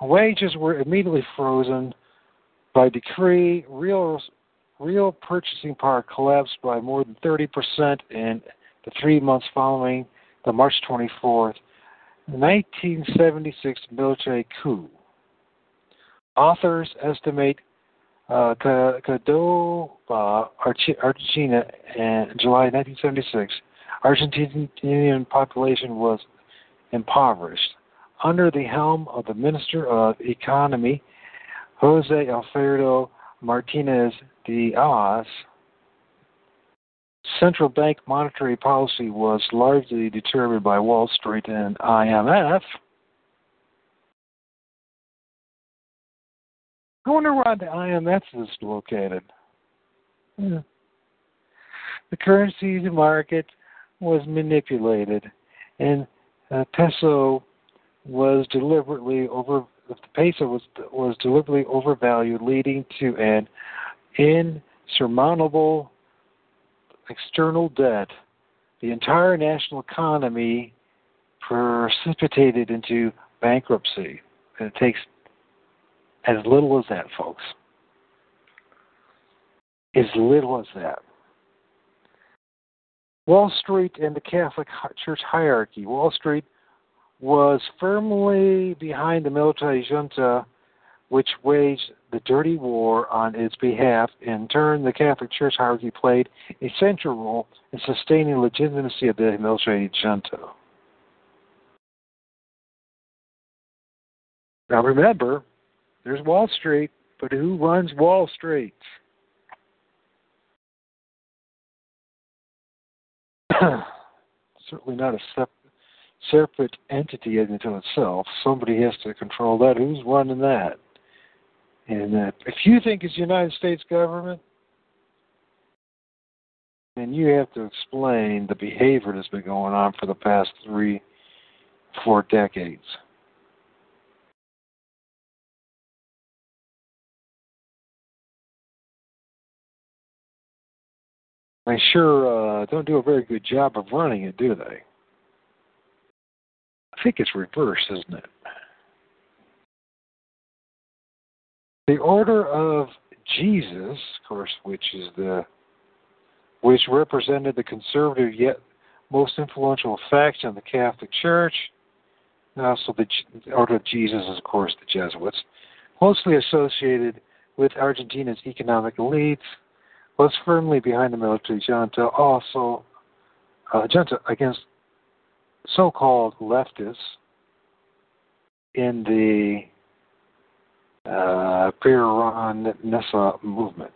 Wages were immediately frozen by decree. Real real purchasing power collapsed by more than 30% in the 3 months following the March 24th, 1976 military coup. Authors estimate Cordoba, Argentina, in July 1976, Argentinian population was impoverished. Under the helm of the Minister of Economy, José Alfredo Martínez de Hoz, central bank monetary policy was largely determined by Wall Street and IMF. I wonder why the IMF is located. Yeah. The currency market was manipulated, and the peso was deliberately overvalued, leading to an insurmountable external debt. The entire national economy precipitated into bankruptcy. And it takes as little as that, folks. As little as that. Wall Street and the Catholic Church hierarchy. Wall Street was firmly behind the military junta, which waged the dirty war on its behalf. In turn, the Catholic Church hierarchy played a central role in sustaining the legitimacy of the military junta. Now remember, there's Wall Street, but who runs Wall Street? Certainly not a separate entity unto itself. Somebody has to control that. Who's running that? And if you think it's the United States government, then you have to explain the behavior that's been going on for the past 3-4 decades. They sure don't do a very good job of running it, do they? I think it's reversed, isn't it? The Order of Jesus, of course, which represented the conservative yet most influential faction of the Catholic Church. Now, so the Order of Jesus is, of course, the Jesuits, closely associated with Argentina's economic elites, was firmly behind the military junta, also junta against so-called leftists in the Peronista movement.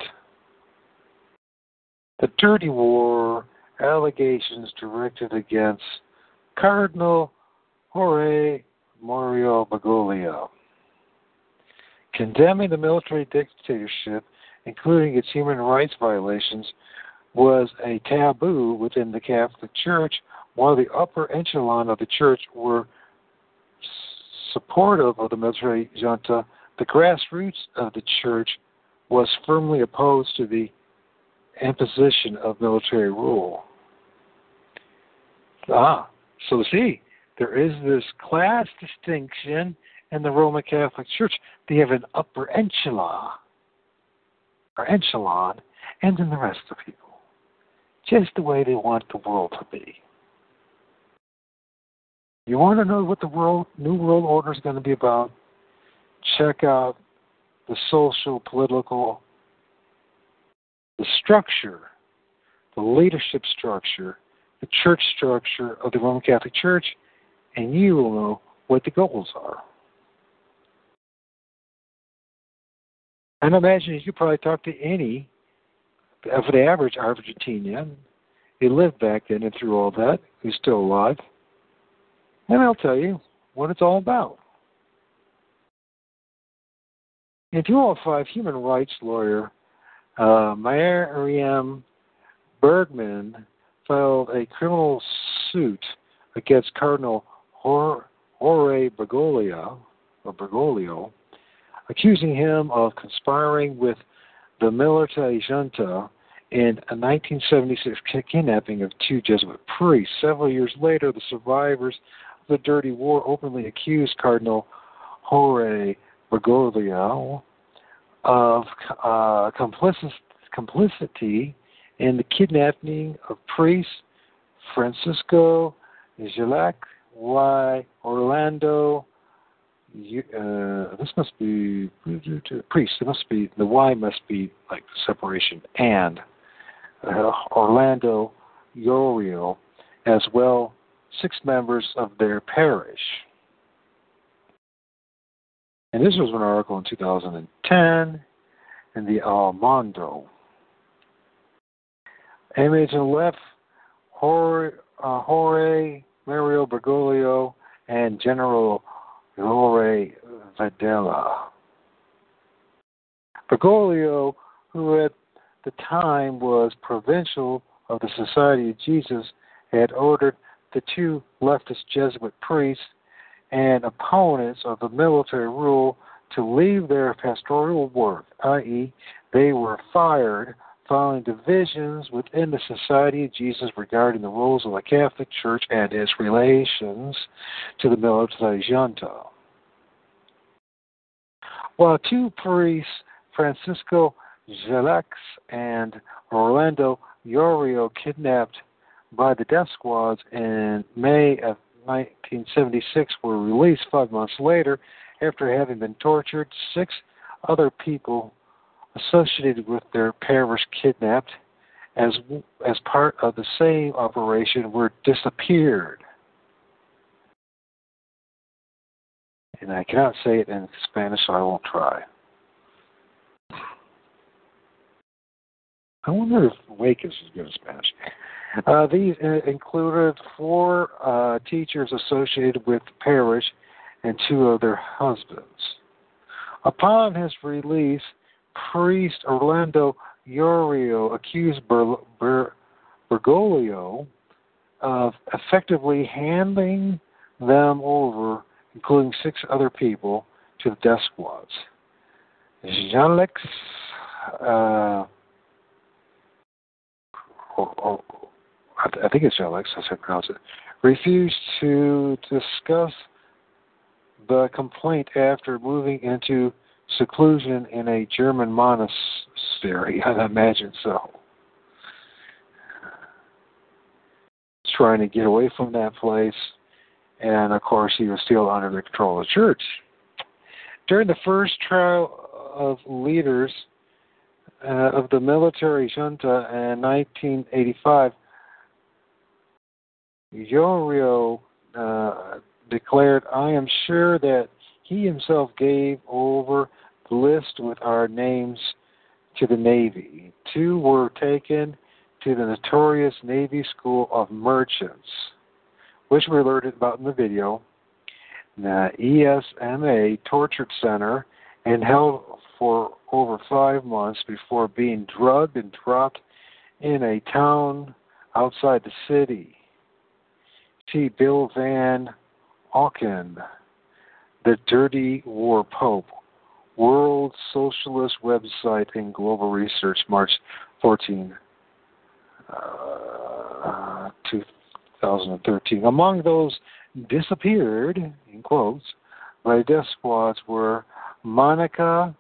The dirty war allegations directed against Cardinal Jorge Mario Bergoglio, condemning the military dictatorship, including its human rights violations, was a taboo within the Catholic Church, while the upper echelon of the Church were supportive of the military junta. The grassroots of the Church was firmly opposed to the imposition of military rule. So see, there is this class distinction in the Roman Catholic Church. They have an upper echelon, and then the rest of people. Just the way they want the world to be. You want to know what the New World Order is going to be about? Check out the social, political, the structure, the leadership structure, the church structure of the Roman Catholic Church, and you will know what the goals are. And I imagine you could probably talk to any of the average Argentinian who lived back then and through all that, who's still alive, and they'll tell you what it's all about. In 2005, human rights lawyer Miriam Bregman filed a criminal suit against Cardinal Jorge Bergoglio, accusing him of conspiring with the military junta in a 1976 kidnapping of 2 Jesuit priests. Several years later, the survivors of the dirty war openly accused Cardinal Jorge Bergoglio of complicit, complicity in the kidnapping of priest Francisco Jalics y Orlando. This must be priest. It must be the Y must be like separation and Orlando Yorio, as well 6 members of their parish. And this was an article in 2010 in the El Mundo. Image on the left, Jorge Mario Bergoglio and General Jorge Videla. Bergoglio, who at the time was provincial of the Society of Jesus, had ordered the 2 leftist Jesuit priests and opponents of the military rule to leave their pastoral work, i.e., they were fired following divisions within the Society of Jesus regarding the roles of the Catholic Church and its relations to the military junta. While 2 priests, Francisco Jalics and Orlando Yorio, kidnapped by the death squads in May of 1976 were released 5 months later after having been tortured, 6 other people associated with their parish kidnapped as part of the same operation were disappeared. And I cannot say it in Spanish, so I won't try. I wonder if Wake is as good as Spanish. These included 4 teachers associated with the parish and 2 of their husbands. Upon his release, priest Orlando Yorio accused Bergoglio of effectively handing them over, including 6 other people, to the death squads. Jalics, I think it's Jalics, that's how I pronounce it, refused to discuss the complaint after moving into seclusion in a German monastery. I imagine so. Trying to get away from that place, and of course he was still under the control of the church. During the first trial of leaders of the military junta in 1985, Yorio declared, "I am sure that he himself gave over the list with our names to the Navy. 2 were taken to the notorious Navy School of Merchants, which we alerted about in the video, the ESMA Torture Center, and held for over 5 months before being drugged and dropped in a town outside the city. See Bill Van Auken, The Dirty War Pope, World Socialist website in Global Research, March 14, 2013. Among those disappeared, in quotes, by the death squads were Monica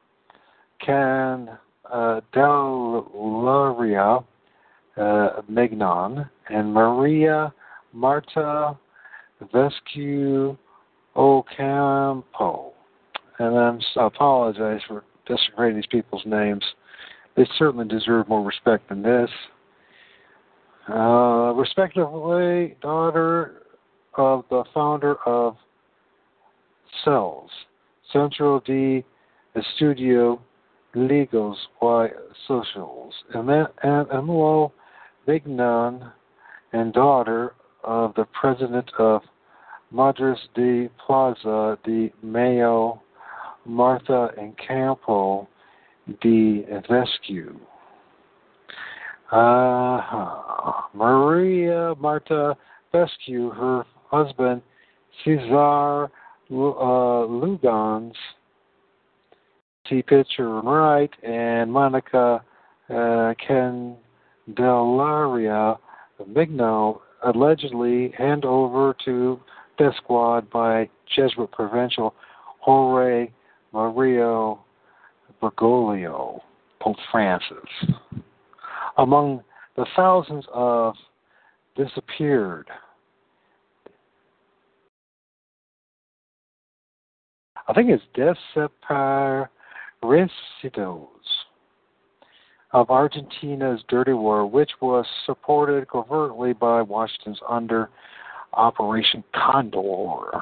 Candelaria Mignon and Maria Marta Bescu Ocampo. And I apologize for desecrating these people's names. They certainly deserve more respect than this. Respectively, daughter of the founder of CELS, Central de Estudio Legos y Socials, and Emilio Massera, and daughter of the president of Madres de Plaza de Mayo, Martha and Campo de Vescu. Maria Marta Bescu, her husband, Cesar Lugones, see picture on right, and Monica Candelaria Mignon, allegedly hand over to death squad by Jesuit provincial Jorge Mario Bergoglio, Pope Francis. among the thousands of disappeared. I think it's desaparecidos of Argentina's dirty war, which was supported covertly by Washington's under Operation Condor.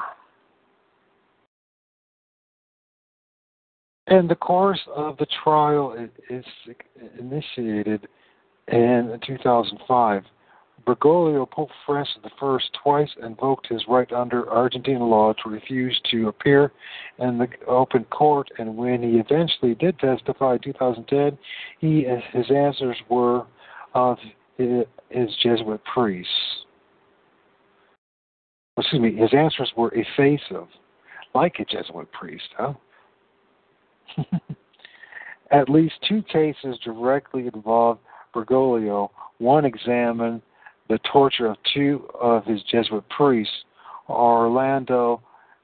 In the course of the trial it initiated in 2005, Bergoglio, Pope Francis I, twice invoked his right under Argentine law to refuse to appear in the open court, and when he eventually did testify in 2010, his answers were of his Jesuit priests. Excuse me, his answers were evasive, like a Jesuit priest, huh? At least two cases directly involved Bergoglio. One examined the torture of two of his Jesuit priests, Orlando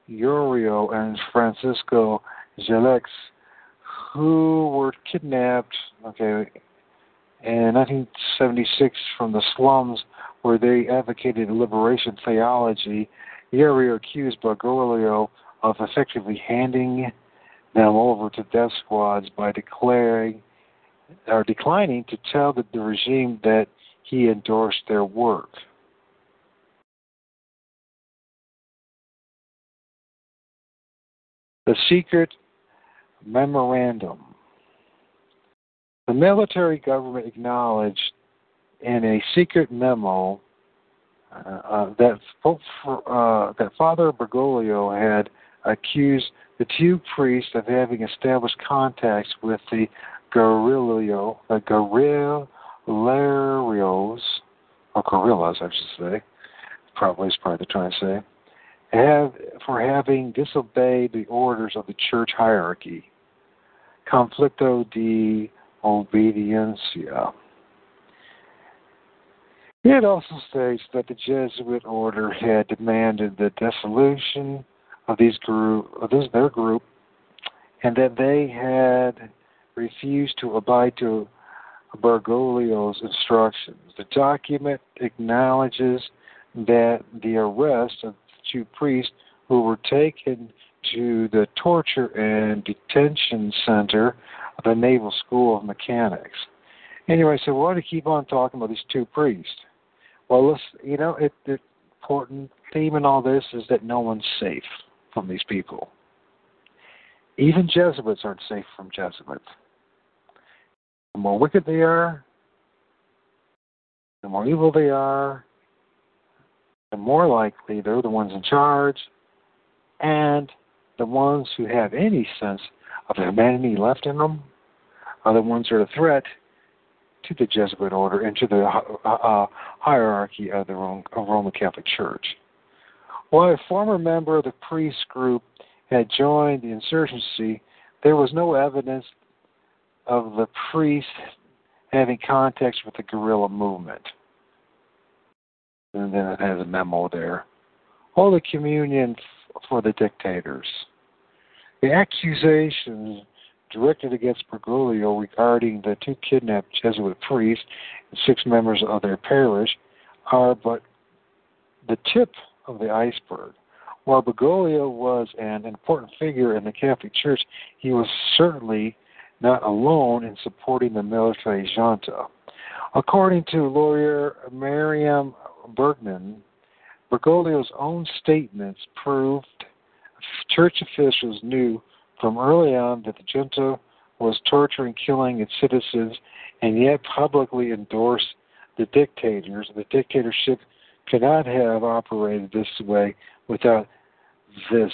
Yorio and Francisco Jalics, who were kidnapped in 1976 from the slums where they advocated liberation theology. Yorio accused Bergoglio of effectively handing them over to death squads by declining to tell the regime that he endorsed their work. The secret memorandum. The military government acknowledged in a secret memo that Father Bergoglio had accused the two priests of having established contacts with the guerrillas, for having disobeyed the orders of the church hierarchy, conflicto de obediencia. It also states that the Jesuit order had demanded the dissolution of their group, and that they had refused to abide to Bergoglio's instructions. The document acknowledges that the arrest of the two priests who were taken to the torture and detention center of the Naval School of Mechanics. Anyway, so why do you keep on talking about these two priests? Well, listen, the important theme in all this is that no one's safe from these people. Even Jesuits aren't safe from Jesuits. The more wicked they are, the more evil they are, the more likely they're the ones in charge, and the ones who have any sense of humanity left in them are the ones who are a threat to the Jesuit order and to the hierarchy of the Roman Catholic Church. While a former member of the priest group had joined the insurgency, there was no evidence of the priest having contacts with the guerrilla movement. And then it has a memo there. Holy Communion for the dictators. The accusations directed against Bergoglio regarding the two kidnapped Jesuit priests and six members of their parish are but the tip of the iceberg. While Bergoglio was an important figure in the Catholic Church, he was certainly not alone in supporting the military junta. According to lawyer Miriam Bregman, Bergoglio's own statements proved church officials knew from early on that the junta was torturing, killing its citizens, and yet publicly endorsed the dictators. The dictatorship could not have operated this way without this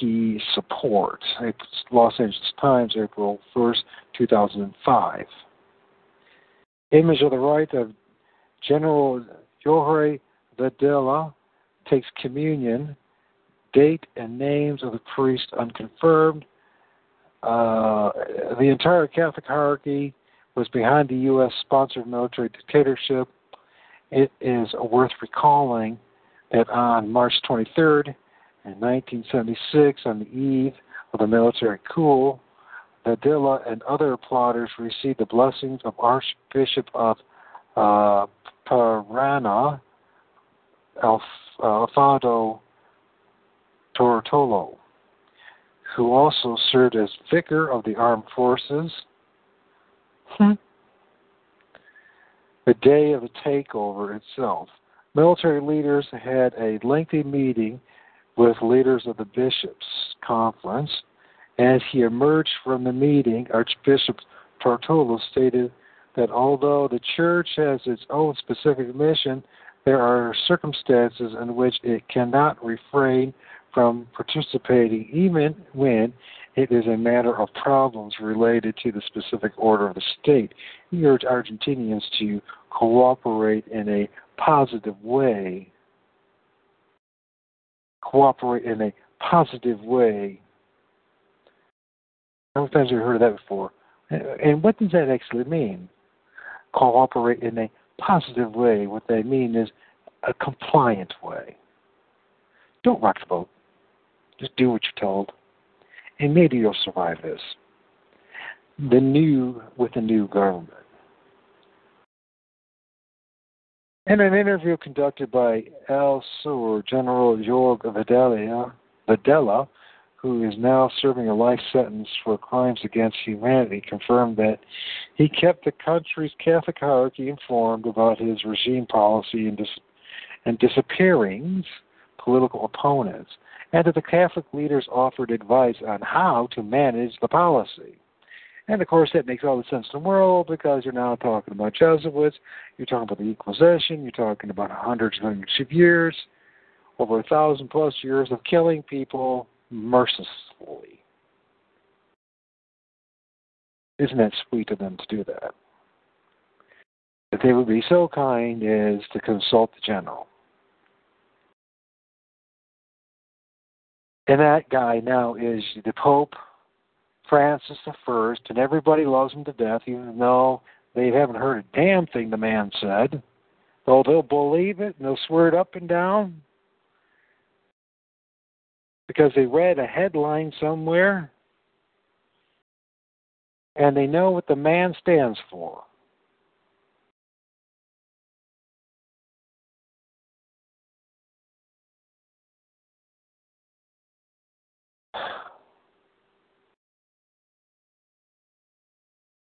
key support. It's Los Angeles Times, April 1st, 2005. Image on the right of General Jorge Videla takes communion. Date and names of the priest unconfirmed. The entire Catholic hierarchy was behind the U.S.-sponsored military dictatorship. It is worth recalling that on March 23rd, in 1976, on the eve of the military coup, Videla and other plotters received the blessings of Archbishop of Parana Alfredo Tortolo, who also served as vicar of the armed forces. The day of the takeover itself, military leaders had a lengthy meeting with leaders of the bishops' conference. As he emerged from the meeting, Archbishop Tortolo stated that although the Church has its own specific mission, there are circumstances in which it cannot refrain from participating, even when it is a matter of problems related to the specific order of the state. He urged Argentinians to cooperate in a positive way. How many times have you heard of that before? And what does that actually mean? Cooperate in a positive way. What they mean is a compliant way. Don't rock the boat. Just do what you're told. And maybe you'll survive this. With the new government. In an interview conducted by El Sur, General Jorge Videla, who is now serving a life sentence for crimes against humanity, confirmed that he kept the country's Catholic hierarchy informed about his regime policy and disappearing political opponents, and that the Catholic leaders offered advice on how to manage the policy. And, of course, that makes all the sense in the world, because you're now talking about Jesuits, you're talking about the Inquisition, you're talking about hundreds of years, over 1,000-plus years of killing people, mercilessly. Isn't that sweet of them to do that? That they would be so kind as to consult the general. And that guy now is the Pope, Francis I, and everybody loves him to death, even though they haven't heard a damn thing the man said. Though they'll believe it and they'll swear it up and down, because they read a headline somewhere, and they know what the man stands for.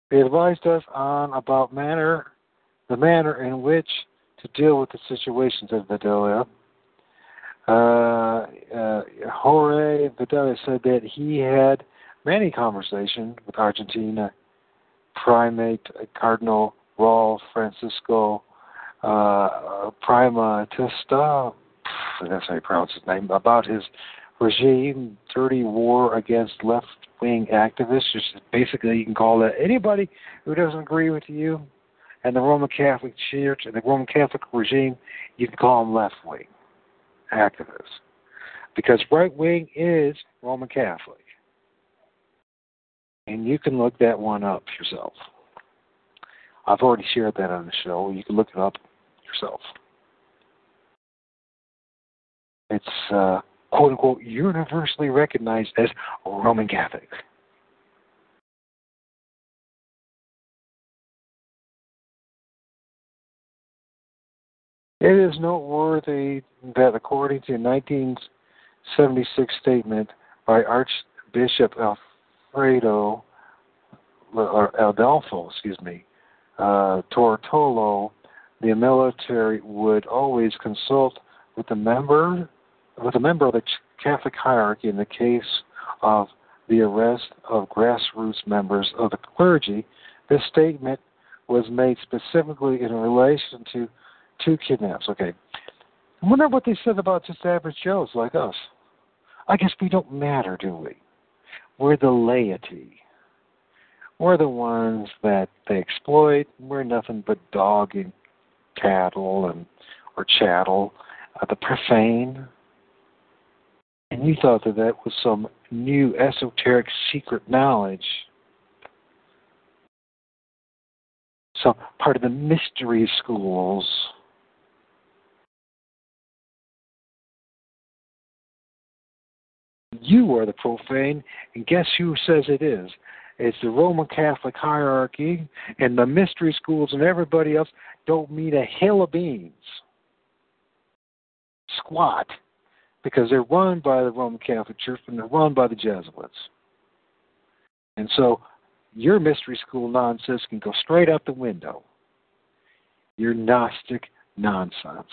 They advised us on about the manner in which to deal with the situations of Videla. Jorge Videla said that he had many conversations with Argentina Primate Cardinal Raúl Francisco Primatesta, that's how you pronounce his name, about his regime, dirty war against left-wing activists. Just basically, you can call that anybody who doesn't agree with you and the Roman Catholic Church and the Roman Catholic regime, you can call them left-wing activists, because right-wing is Roman Catholic. And you can look that one up yourself. I've already shared that on the show. You can look it up yourself. It's quote-unquote, universally recognized as Roman Catholic. It is noteworthy that according to a 1976 statement by Archbishop Adolfo Tortolo, the military would always consult with a member of the Catholic hierarchy in the case of the arrest of grassroots members of the clergy. This statement was made specifically in relation to two kidnaps. Okay. I wonder what they said about just average Joes like us. I guess we don't matter, do we? We're the laity. We're the ones that they exploit. We're nothing but dog and cattle or chattel, the profane. And you thought that was some new esoteric secret knowledge, some part of the mystery schools. You are the profane, and guess who says it is? It's the Roman Catholic hierarchy and the mystery schools and everybody else don't mean a hill of beans. Squat. Because they're run by the Roman Catholic Church and they're run by the Jesuits. And so your mystery school nonsense can go straight out the window. Your Gnostic nonsense.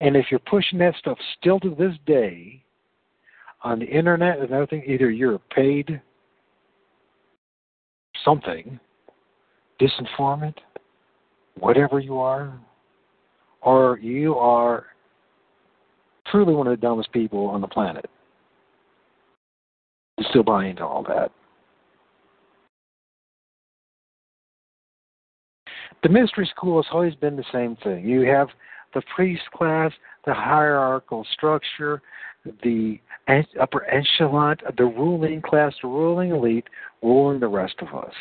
And if you're pushing that stuff still to this day on the internet and everything, either you're paid something, disinformant, whatever you are, or you are truly one of the dumbest people on the planet. You still buy into all that. The mystery school has always been the same thing. You have the priest class, the hierarchical structure, the upper echelon, the ruling class, the ruling elite, ruling the rest of us.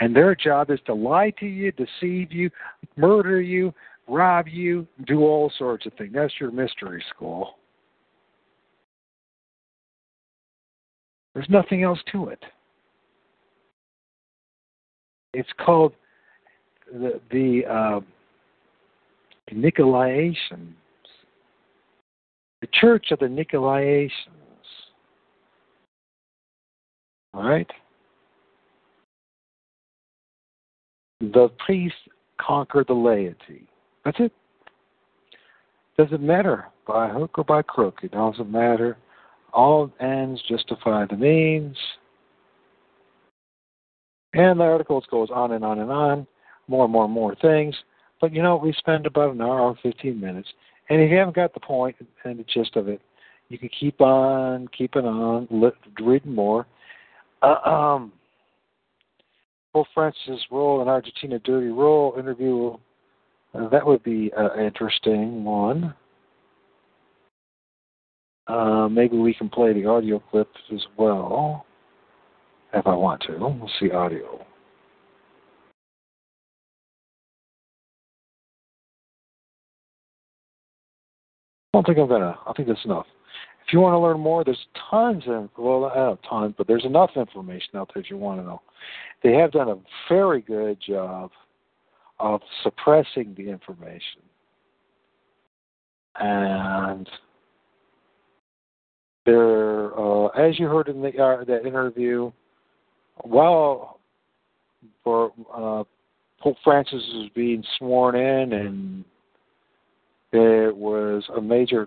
And their job is to lie to you, deceive you, murder you, rob you, do all sorts of things. That's your mystery school. There's nothing else to it. It's called the Nicolaitans, the Church of the Nicolaitans, all right? The priests conquer the laity. That's it. Doesn't matter by hook or by crook. It doesn't matter. All ends justify the means. And the articles goes on and on and on, more and more things. But, you know, we spend about an hour and 15 minutes. And if you haven't got the point and the gist of it, you can keep on, keeping on, reading more. Pope Francis' role in Argentina, dirty role interview, that would be an interesting one. Maybe we can play the audio clip as well, if I want to. We'll see audio. I don't think I'm gonna. I think that's enough. If you want to learn more, there's tons of, well, I don't have tons, but there's enough information out there if you want to know. They have done a very good job of suppressing the information. And there, as you heard in that interview, while Pope Francis was being sworn in and there was a major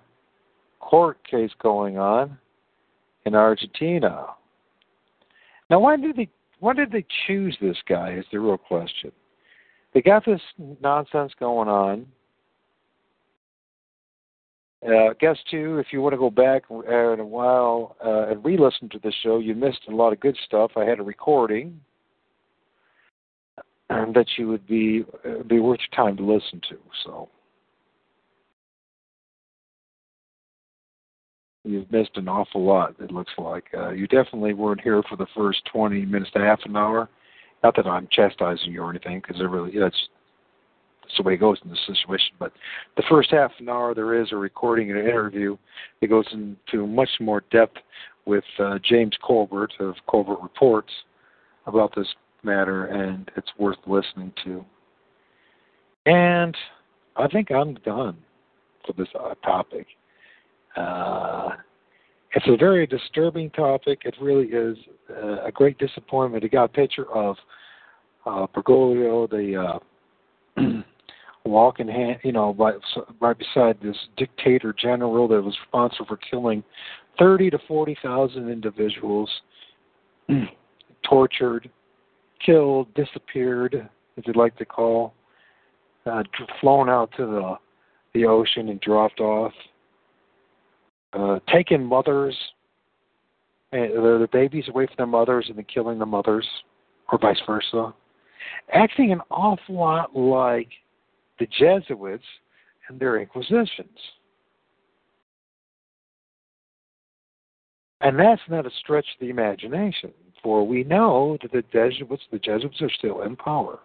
court case going on in Argentina. Now, why did they choose this guy is the real question. They got this nonsense going on. Guess too, if you want to go back in a while and re-listen to the show, you missed a lot of good stuff. I had a recording that you would be worth your time to listen to. So. You've missed an awful lot, it looks like. You definitely weren't here for the first 20 minutes to half an hour. Not that I'm chastising you or anything, because that's the way it goes in this situation. But the first half an hour, there is a recording and an interview that goes into much more depth with James Corbett of Colbert Reports about this matter, and it's worth listening to. And I think I'm done for this topic. It's a very disturbing topic. It really is a great disappointment. I got a picture of Bergoglio, the walk in hand, right beside this dictator general that was responsible for killing 30 to 40,000 individuals, tortured, killed, disappeared, if you'd like to call, flown out to the ocean and dropped off. Taking mothers, the babies away from their mothers and then killing the mothers, or vice versa. Acting an awful lot like the Jesuits and their inquisitions. And that's not a stretch of the imagination, for we know that the Jesuits are still in power.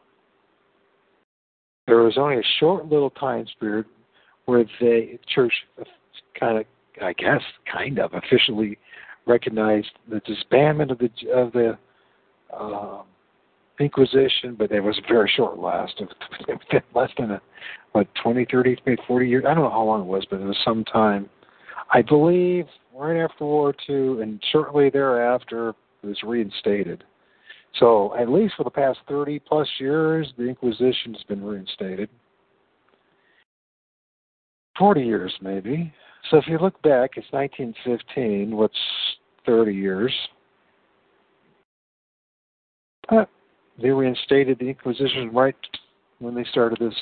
There was only a short little time period where the church kind of officially recognized the disbandment of the Inquisition, but it was very short last, less than 20, 30, maybe 40 years. I don't know how long it was, but it was some time. I believe right after World War II, and shortly thereafter, it was reinstated. So at least for the past 30-plus years, the Inquisition has been reinstated. 40 years, maybe. So if you look back, it's 1915, what's 30 years? They reinstated the Inquisition right when they started this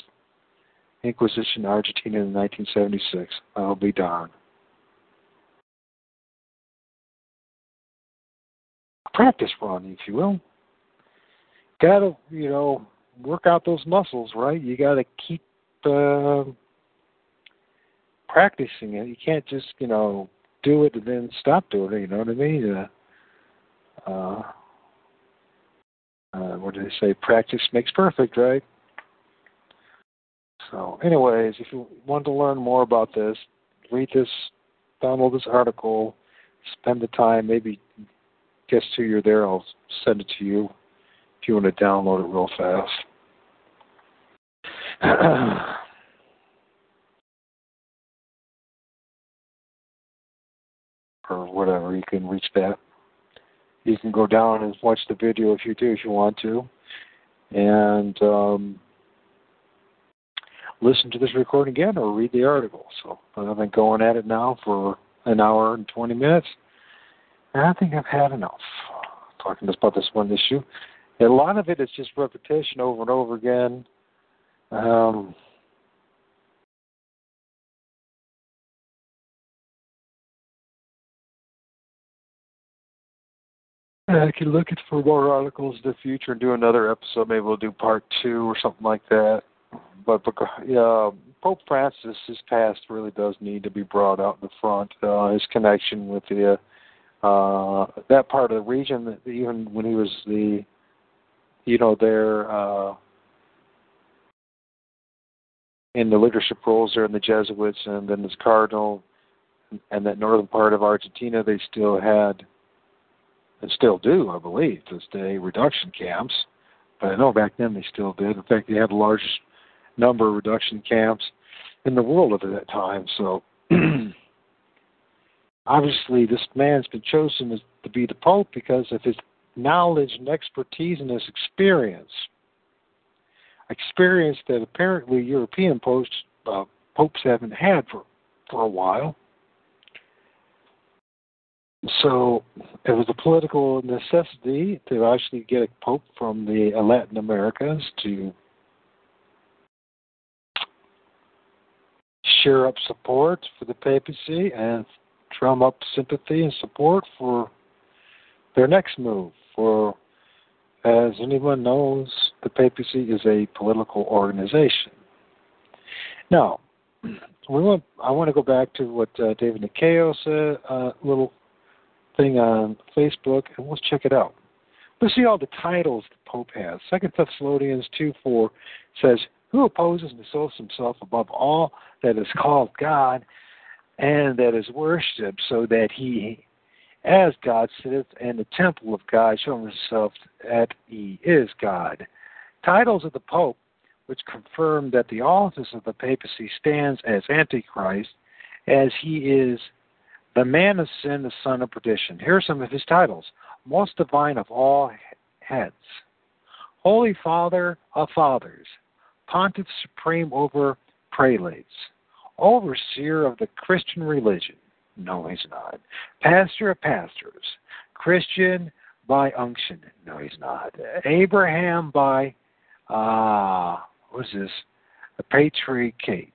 Inquisition in Argentina in 1976. I'll be darned. Practice run, if you will. Got to, work out those muscles, right? You got to keep practicing it. You can't just, do it and then stop doing it. You know what I mean? What do they say? Practice makes perfect, right? So, anyways, if you want to learn more about this, read this, download this article, spend the time. Maybe, guess who you're there, I'll send it to you if you want to download it real fast. Or whatever, you can reach that. You can go down and watch the video if you want to. And listen to this recording again or read the article. So I've been going at it now for an hour and 20 minutes. And I think I've had enough talking about this one issue. And a lot of it is just repetition over and over again. I can look for more articles in the future and do another episode. Maybe we'll do part 2 or something like that. But Pope Francis, his past really does need to be brought out in the front. His connection with the that part of the region, even when he was in the leadership roles there in the Jesuits and then this Cardinal and that northern part of Argentina, they still had. And still do, I believe, to this day, reduction camps. But I know back then they still did. In fact, they had the largest number of reduction camps in the world at that time. So obviously this man's been chosen to be the Pope because of his knowledge and expertise and his experience. Experience that apparently European popes haven't had for a while. So it was a political necessity to actually get a pope from the Latin Americas to share up support for the papacy and drum up sympathy and support for their next move. For, as anyone knows, the papacy is a political organization. Now, I want to go back to what David Nikeo said a little thing on Facebook, and let's check it out. Let's see all the titles the Pope has. 2 Thessalonians 2:4 says, "Who opposes and exalts himself above all that is called God and that is worshipped, so that he, as God, sitteth in the temple of God, showing himself that he is God." Titles of the Pope, which confirm that the office of the papacy stands as Antichrist, as he is the man of sin, the son of perdition. Here are some of his titles. Most divine of all heads. Holy Father of fathers. Pontiff supreme over prelates. Overseer of the Christian religion. No, he's not. Pastor of pastors. Christian by unction. No, he's not. Abraham by, a patriarchate.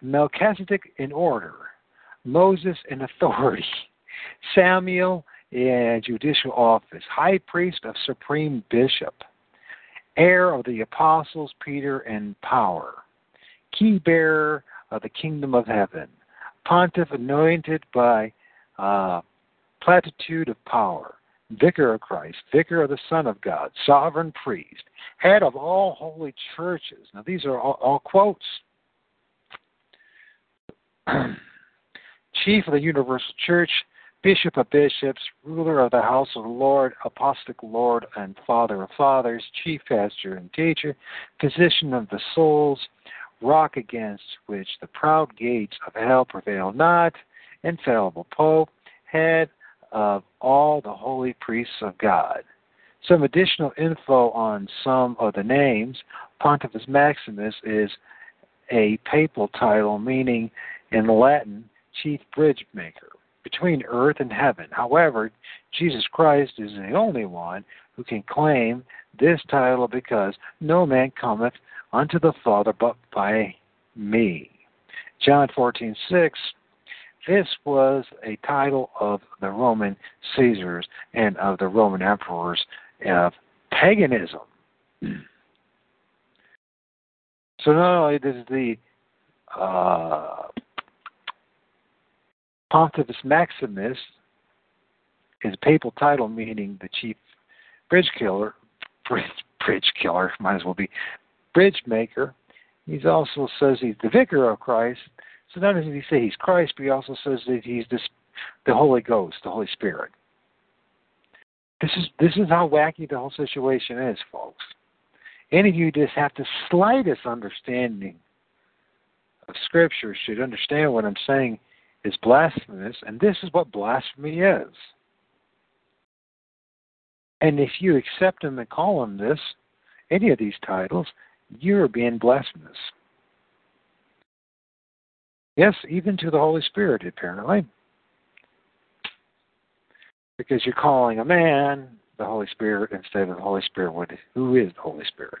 Melchizedek in order. Moses in authority, Samuel in judicial office, high priest of supreme bishop, heir of the apostles Peter and power, key bearer of the kingdom of heaven, pontiff anointed by platitude of power, vicar of Christ, vicar of the Son of God, sovereign priest, head of all holy churches. Now these are all quotes. chief of the universal church, bishop of bishops, ruler of the house of the Lord, apostolic lord and father of fathers, chief pastor and teacher, physician of the souls, rock against which the proud gates of hell prevail not, infallible Pope, head of all the holy priests of God. Some additional info on some of the names. Pontifex Maximus is a papal title meaning in Latin chief bridge maker between earth and heaven. However, Jesus Christ is the only one who can claim this title because no man cometh unto the Father but by me. John 14:6. This was a title of the Roman Caesars and of the Roman emperors of paganism. So not only does the Pontifex Maximus is a papal title meaning the chief bridge killer, might as well be bridge maker. He also says he's the vicar of Christ. So not only does he say he's Christ, but he also says that he's the Holy Ghost, the Holy Spirit. This is how wacky the whole situation is, folks. Any of you just have the slightest understanding of Scripture should understand what I'm saying is blasphemous, and this is what blasphemy is. And if you accept him and call him this, any of these titles, you're being blasphemous. Yes, even to the Holy Spirit, apparently. Because you're calling a man the Holy Spirit instead of the Holy Spirit, who is the Holy Spirit.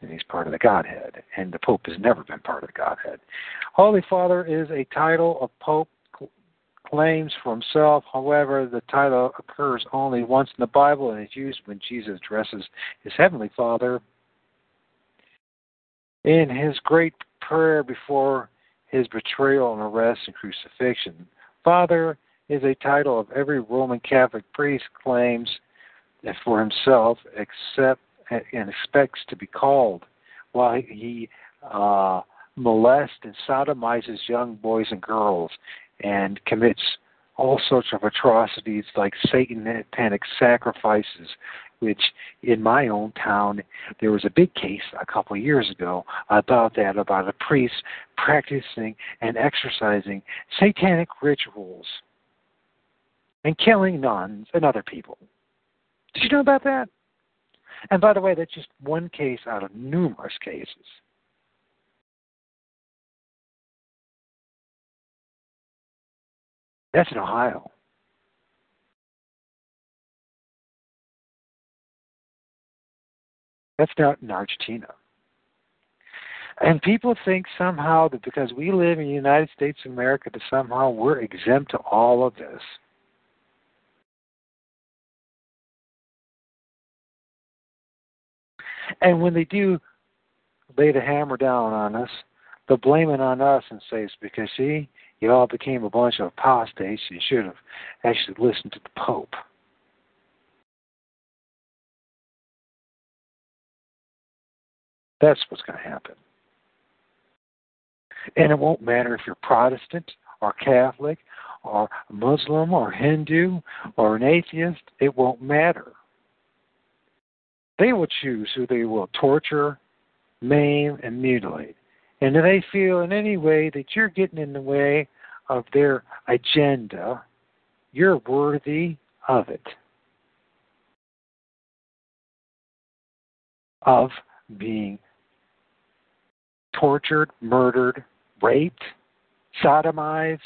And he's part of the Godhead. And the Pope has never been part of the Godhead. Holy Father is a title of Pope claims for himself. However, the title occurs only once in the Bible and is used when Jesus addresses his Heavenly Father in his great prayer before his betrayal and arrest and crucifixion. Father is a title of every Roman Catholic priest claims for himself, except and expects to be called, while he molests and sodomizes young boys and girls and commits all sorts of atrocities like satanic sacrifices, which in my own town, there was a big case a couple of years ago about that, about a priest practicing and exercising satanic rituals and killing nuns and other people. Did you know about that? And by the way, that's just one case out of numerous cases. That's in Ohio. That's out in Argentina. And people think somehow that because we live in the United States of America that somehow we're exempt to all of this. And when they do lay the hammer down on us, they'll blame it on us and say, it's because, see, you all became a bunch of apostates. You should have actually listened to the Pope. That's what's going to happen. And it won't matter if you're Protestant or Catholic or Muslim or Hindu or an atheist. It won't matter. They will choose who they will torture, maim, and mutilate. And if they feel in any way that you're getting in the way of their agenda, you're worthy of it, of being tortured, murdered, raped, sodomized,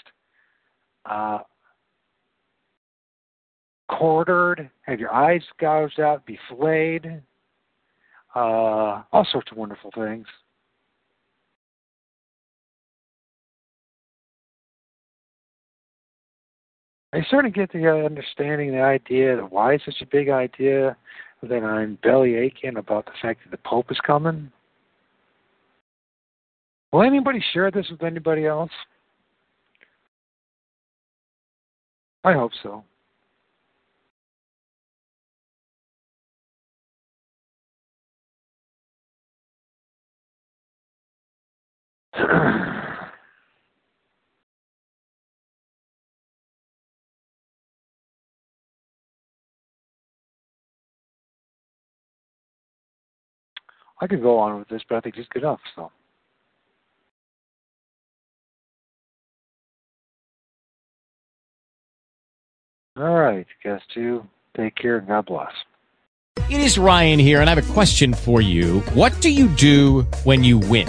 quartered, have your eyes gouged out, be flayed, all sorts of wonderful things. I sort of get the understanding, the idea that why is such a big idea that I'm belly aching about the fact that the Pope is coming. Will anybody share this with anybody else? I hope so. I could go on with this, but I think it's good enough. So. All right, guys, too. Take care. God bless. It is Ryan here, and I have a question for you. What do you do when you win?